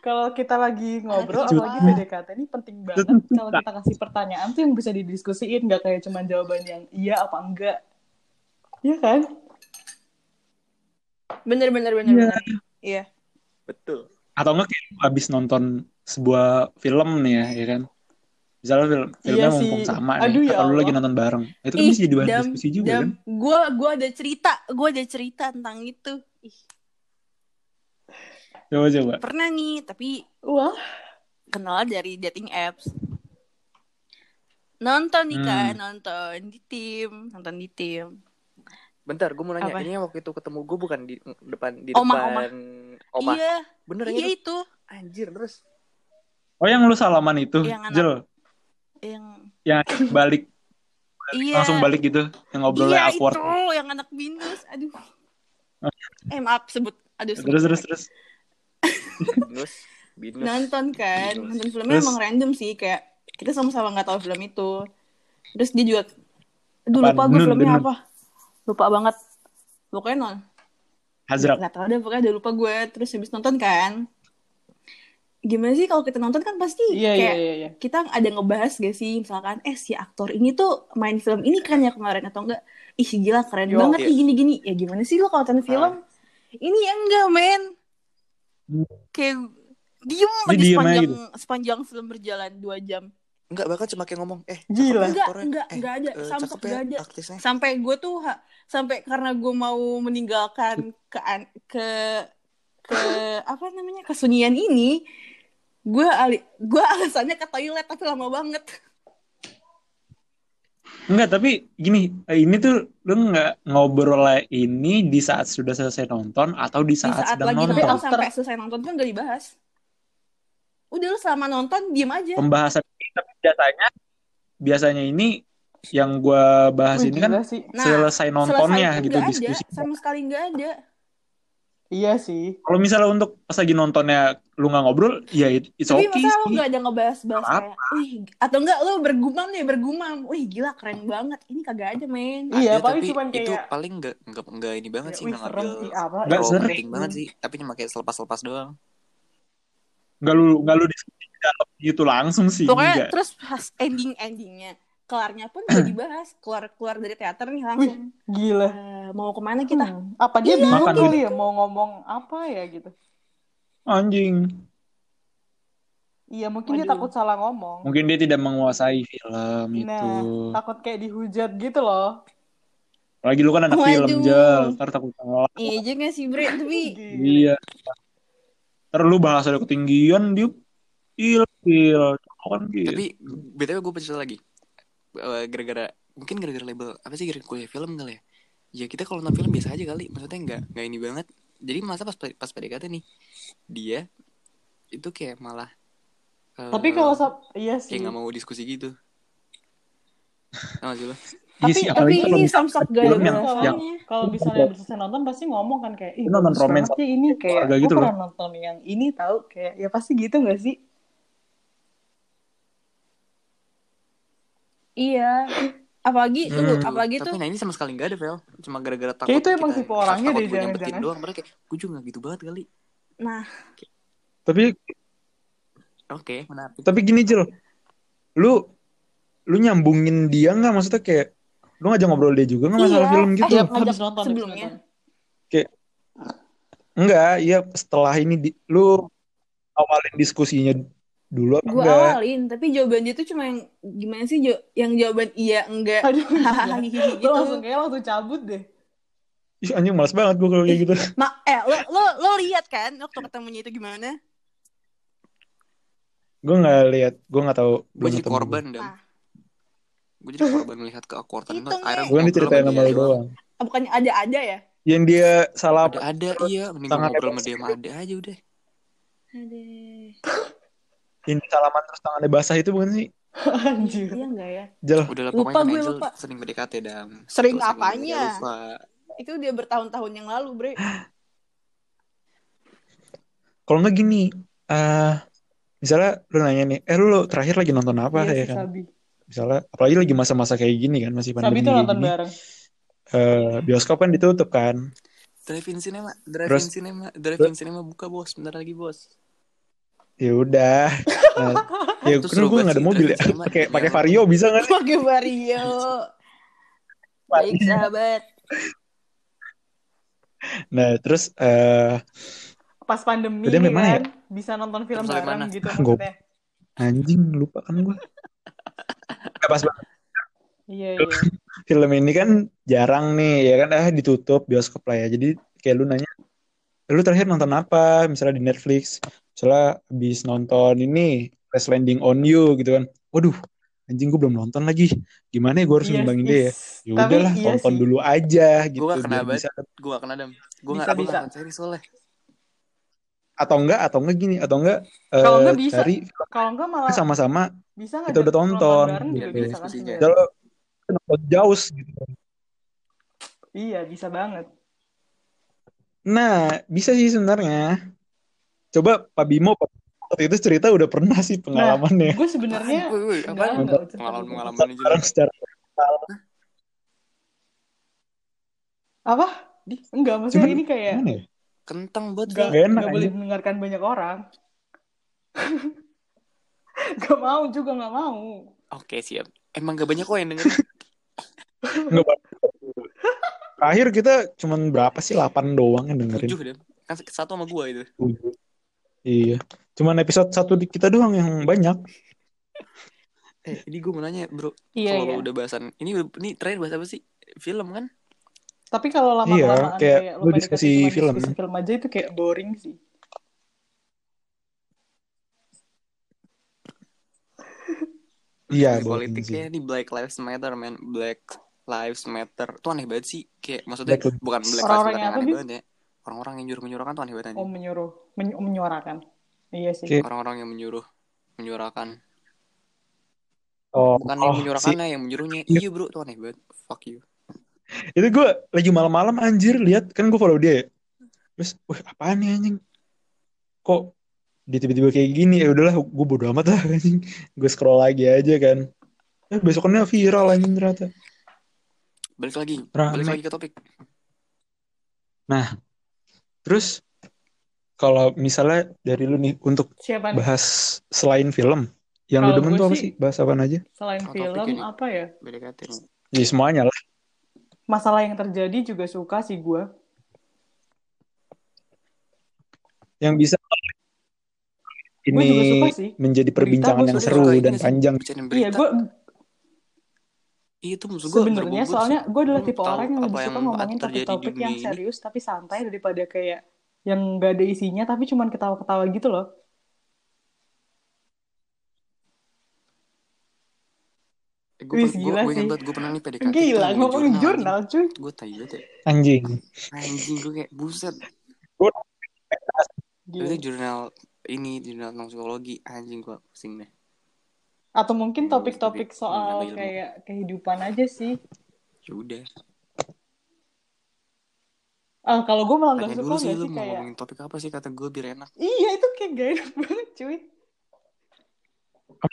kalau kita lagi ngobrol apalagi P D K T ini penting banget kalau kita kasih pertanyaan tuh yang bisa didiskusiin, nggak kayak cuma jawaban yang iya apa enggak. Iya kan? Bener bener bener ya. Bener. Iya. Betul. Atau enggak kayak abis nonton sebuah film nih ya, ya kan? Misalnya film filmnya iya mumpung sama nih, ya atau lu lagi nonton bareng. Itu kan bisa jadi bahan dam, diskusi juga dam. Kan? Gue gue ada cerita, gue ada cerita tentang itu. Ih. Coba-coba. Pernah nih, tapi wah, kenal dari dating apps. Nonton nih kan, hmm. nonton di tim, nonton di tim. Bentar, gue mau nanya, apa? Ini waktu itu ketemu gue bukan di depan di Oma, depan Oma. Oma. Iya, bener iya itu? Itu. Anjir, terus. Oh, yang lu salaman itu, yang Jel. Yang yang balik. Iya. Langsung balik gitu, yang ngobrolnya iya, awkward. Iya, itu yang anak binus. Aduh. eh, maaf sebut. Aduh, sebut. Terus terus terus. Binus, binus. Nonton kan binus. Nonton filmnya terus, emang random sih. Kayak kita sama-sama gak tahu film itu. Terus dia juga aduh lupa gue filmnya apa. Lupa banget. Pokoknya non Hazrat. Gak tau deh pokoknya udah lupa gue. Terus habis nonton kan, gimana sih kalau kita nonton kan pasti yeah, kayak yeah, yeah, yeah. Kita ada ngebahas gak sih, misalkan eh si aktor ini tuh main film ini kan ya kemarin atau enggak. Ih gila keren yo, banget yeah. Ih gini-gini. Ya gimana sih lo kalau nonton film ah. Ini ya enggak men. Kayak diem aja sepanjang, gitu. Sepanjang film berjalan dua jam. Enggak, bahkan cuma kayak ngomong eh gila. Enggak, enggak, eh, enggak ada sampai enggak ada. Aktisnya. Sampai gue tuh ha, sampai karena gue mau meninggalkan ke ke ke apa namanya? kesunyian ini, gue gue alasannya ke toilet tapi lama banget. Enggak, tapi gini, ini tuh lu nggak ngobrol ini di saat sudah selesai nonton atau di saat, di saat sedang lagi nonton? Di saat lagi nonton, sampai selesai nonton kan nggak dibahas. udah lu selama nonton diem aja. Pembahasan tapi biasanya biasanya ini yang gue bahas ini kan sih. Selesai nah, nontonnya selesai gitu diskusi. Ada, sama sekali nggak ada. Iya sih. Kalau misalnya untuk pas lagi nontonnya lu nggak ngobrol, ya it's okay. Tapi masa lu nggak ada ngebahas-bahas kayak, wih, atau enggak lu bergumam nih bergumam, wih gila keren banget, ini kagak ada men. Iya, paling cuma kayak itu paling nggak nggak nggak ini banget ya, sih nggak ngambil. Nggak penting banget sih, tapi cuma kayak selepas-selepas doang. Nggak lu nggak lu diskusi dalam gitu langsung sih. Pokoknya terus pas ending-endingnya, kelarnya pun udah dibahas, keluar keluar dari teater nih langsung. Wih, gila. Uh, mau kemana kita? Hmm. Apa dia iya, bingung kali ya mau ngomong apa ya gitu? Anjing. Iya mungkin Anjing. Dia takut salah ngomong. Mungkin dia tidak menguasai film nah, itu. Takut kayak dihujat gitu loh. Lagi lu kan anak Waduh. film Jel, ntar takut salah. Iya juga sih Bre, tapi. Iya. Ntar lu bahas ada ketinggian dia il-il. Tapi B T W gue pecah lagi. Gara-gara mungkin gara-gara label apa sih gara-gara kuliah film kali ya ya kita kalau nonton film biasa aja kali maksudnya nggak nggak ini banget jadi masa pas pas P D K T nih dia itu kayak malah tapi uh, kalau sab- iya sih kayak nggak mau diskusi gitu nggak sih lo tapi yes, tapi ini samsak gaya kalau misalnya berselesai nonton pasti ngomong kan kayak ih nonton romans ini kayak gue gitu pernah loh. Nonton yang ini tahu kayak ya pasti gitu nggak sih. Iya, apalagi itu, hmm. apalagi itu. Tapi nah ini sama sekali nggak ada, Vel. Cuma gara-gara takut. Kayak itu emang tipe orangnya deh, jangan-jangan. Doang, mereka kayak, gue juga nggak gitu banget kali. Nah. Tapi, oke, okay, menarik. Tapi gini Cil, lu, lu nyambungin dia nggak? Maksudnya kayak, lu ngajak ngobrol dia juga nggak masalah iya. film gitu? Iya, eh, ngajak nonton sebelumnya. Kayak, enggak, iya setelah ini, di, lu awalin diskusinya. Dulu apa gue awalin, tapi jawaban dia tuh cuma yang gimana sih jo- yang jawaban iya, enggak. Aduh, gitu. Lo langsung kayak langsung cabut deh. Ih anjing malas banget gue kalau kayak gitu. Ma- eh, lo, lo, lo lihat kan waktu ketemunya itu gimana? Gue gak lihat, gue gak tahu. Gue jadi korban gue. Dong. Ah. Gue jadi korban melihat keakuaratan. Gue kan diceritain sama lo doang. Bukannya ada-ada ya? Yang dia salah. Ada-ada iya, mending ngobrol sama dia sama ada aja udah. Aduh. Ini salaman terus tangannya basah itu bukan sih? Anjir. Iya enggak ya? Jel. Udah lah, lupa gue lupa. Sering B D K T dam. Sering terus apanya? Itu dia bertahun-tahun yang lalu, Bre. Kalau enggak gini, uh, misalnya lu nanya nih, eh lu terakhir lagi nonton apa iya, ya kan? Sabi. Misalnya apalagi lagi masa-masa kayak gini kan, masih pandemi. Sabi tuh nonton gini. Bareng. Uh, bioskop kan ditutup kan? Drive-in cinema, drive-in cinema, drive-in cinema buka bos, bentar lagi bos. Ya udah. Nah, ya kan gue enggak ada mobil ya. Pakai pakai Vario bisa enggak? Pakai Vario. Baik sahabat. Nah, terus uh, pas pandemi kan ya? Bisa nonton film terus bareng gitu maksudnya. Anjing, lupa kan gue. Enggak pas banget. Iya, iya. Film ini kan jarang nih, ya kan ah ditutup bioskop lah ya. Jadi kayak lu nanya lu terakhir nonton apa? Misalnya di Netflix. Misalnya habis nonton ini, Crash Landing on You gitu kan. Waduh, anjing gue belum nonton lagi. Gimana ya gue harus yes, ngembangin yes. dia ya? Ya udahlah, iya nonton sih. Dulu aja gitu. Gue gak kena banget. Gue gak kena dam. Gue gak nonton seri soalnya. Atau enggak, atau enggak gini. Atau enggak, kalau uh, enggak bisa. Cari kalau enggak malah sama-sama bisa kita udah tonton. Gitu. Bisa kan kalau nonton jauh gitu. Iya, bisa banget. Nah, bisa sih sebenarnya. Coba Pak Bimo waktu itu cerita udah pernah sih pengalamannya. Nah, gue sebenarnya pengalaman-pengalaman itu secara apa? Enggak, maksudnya cuman, ini kayak ya? Kentang banget. Gak, gak, gak boleh mendengarkan banyak orang. Gak mau juga gak mau. Oke, siap. Emang gak banyak kok yang denger. Enggak banyak. Terakhir kita cuman berapa sih delapan doang yang dengerin. tujuh deh. Kan satu sama gua itu. tujuh. Iya. Cuman episode satu kita doang yang banyak. Eh, ini gua mau nanya, Bro. Iya, kalau iya. udah bahasan ini ini terakhir bahas apa sih? Film kan? Tapi kalau lama-lama iya, kayak, kayak lu diskusi film. Diskusi film aja itu kayak boring sih. Iya, politiknya ini Black Lives Matter, man. Black Lives Matter tuh aneh banget sih kayak maksudnya Black bukan Black Lives Matter yang aneh banget ya orang-orang yang nyuruh menyuruhkan tuh aneh banget oh menyuruh Men- menyuarakan Iya sih. Orang-orang yang menyuruh, menyuarakan. Oh, bukan oh, yang menyuarakan si... yang menyuruhnya. Iya bro, tuh aneh banget. Fuck you. Itu gue lagi malam-malam anjir lihat, kan gue follow dia ya. Terus, wah apaan nih anjing? Kok dia tiba-tiba kayak gini, ya udahlah gue bodo amat lah anjing. Gue scroll lagi aja kan. Eh besoknya viral anjing ternyata. Balik lagi, Rame. balik lagi ke topik. Nah, terus kalau misalnya dari lu nih untuk Siapa bahas nih? Selain film, yang kalo lu demen tuh apa sih? Bahas apaan aja? Selain oh, film apa ya? B D K T. Ya semuanya lah. Masalah yang terjadi juga suka sih gue. Yang bisa ini menjadi perbincangan berita, yang seru dan sih. panjang. Iya, gue itu maksud gue. Sebenarnya soalnya gue adalah tipe orang yang lebih suka ngomongin topik-topik yang serius tapi santai daripada kayak yang gak ada isinya tapi cuman ketawa-ketawa gitu loh. Eh, gue gila gua, sih. Gue pernah nih P D K T. Gila, ngomongin jurnal, jurnal cuy. Gue tai banget. Anjing. Anjing gue kayak buset. Gue itu jurnal ini jurnal tentang psikologi anjing gua pusing deh. Atau mungkin topik-topik soal kayak kehidupan aja sih. Ya udah. Ah kalau gue malah nggak suka sih, sih kayak. Mau ngomongin topik apa sih kata gue biar enak? Iya itu kayak gak enak banget cuy.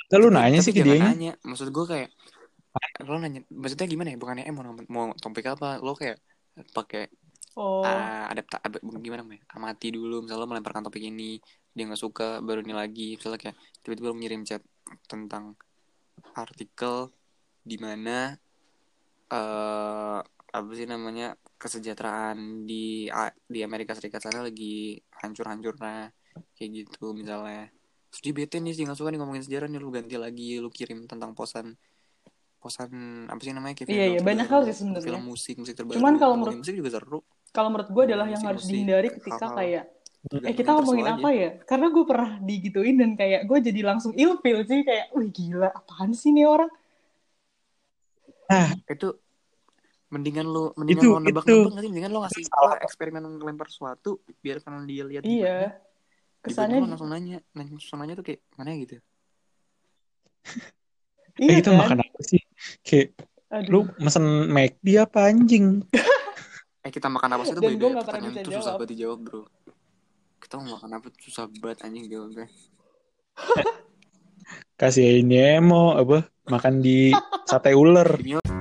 Kalau lu nanya sih dia nanya, maksud gue kayak lo nanya, maksudnya gimana ya? Bukannya eh mau mau topik apa? Lo kayak pakai Oh. Uh, adapta ab, gimana namanya amati dulu, misalnya melemparkan topik ini dia nggak suka baru ini lagi, misalnya kayak tiba-tiba mengirim chat tentang artikel di mana uh, apa sih namanya kesejahteraan di di Amerika Serikat sana lagi hancur-hancurnya kayak gitu misalnya. Terus dia bete nih sih nggak suka nih ngomongin sejarah nih, lu ganti lagi lu kirim tentang posan posan apa sih namanya kayak iya, iya, banyak hal sih sebenarnya film musik musik terbaru. Cuman kalau menurut musik juga seru. Kalau menurut gue adalah yang harus dihindari ketika kayak eh kita ngomongin apa ya? Karena gue pernah digituin dan kayak gue jadi langsung ilfil sih kayak wih gila apaan sih nih orang. Nah, itu mendingan lu mendingan itu, lo nebak-nebak nanti mendingan lo ngasih salah eksperimen ngelempar sesuatu biar kan dia lihat iya. Gimana. Kesannya dia langsung nanya, nanya langsung nanya tuh kayak mana gitu. Iya itu kan? Makan apa sih? Kayak aduh. Lu mesen make dia apa anjing? Eh kita makan apa sih itu beda ya? Pertanyaan itu susah banget dijawab bro. Kita mau makan apa susah banget anjing jawabnya. Kasihin Nemo apa? Makan di sate ular.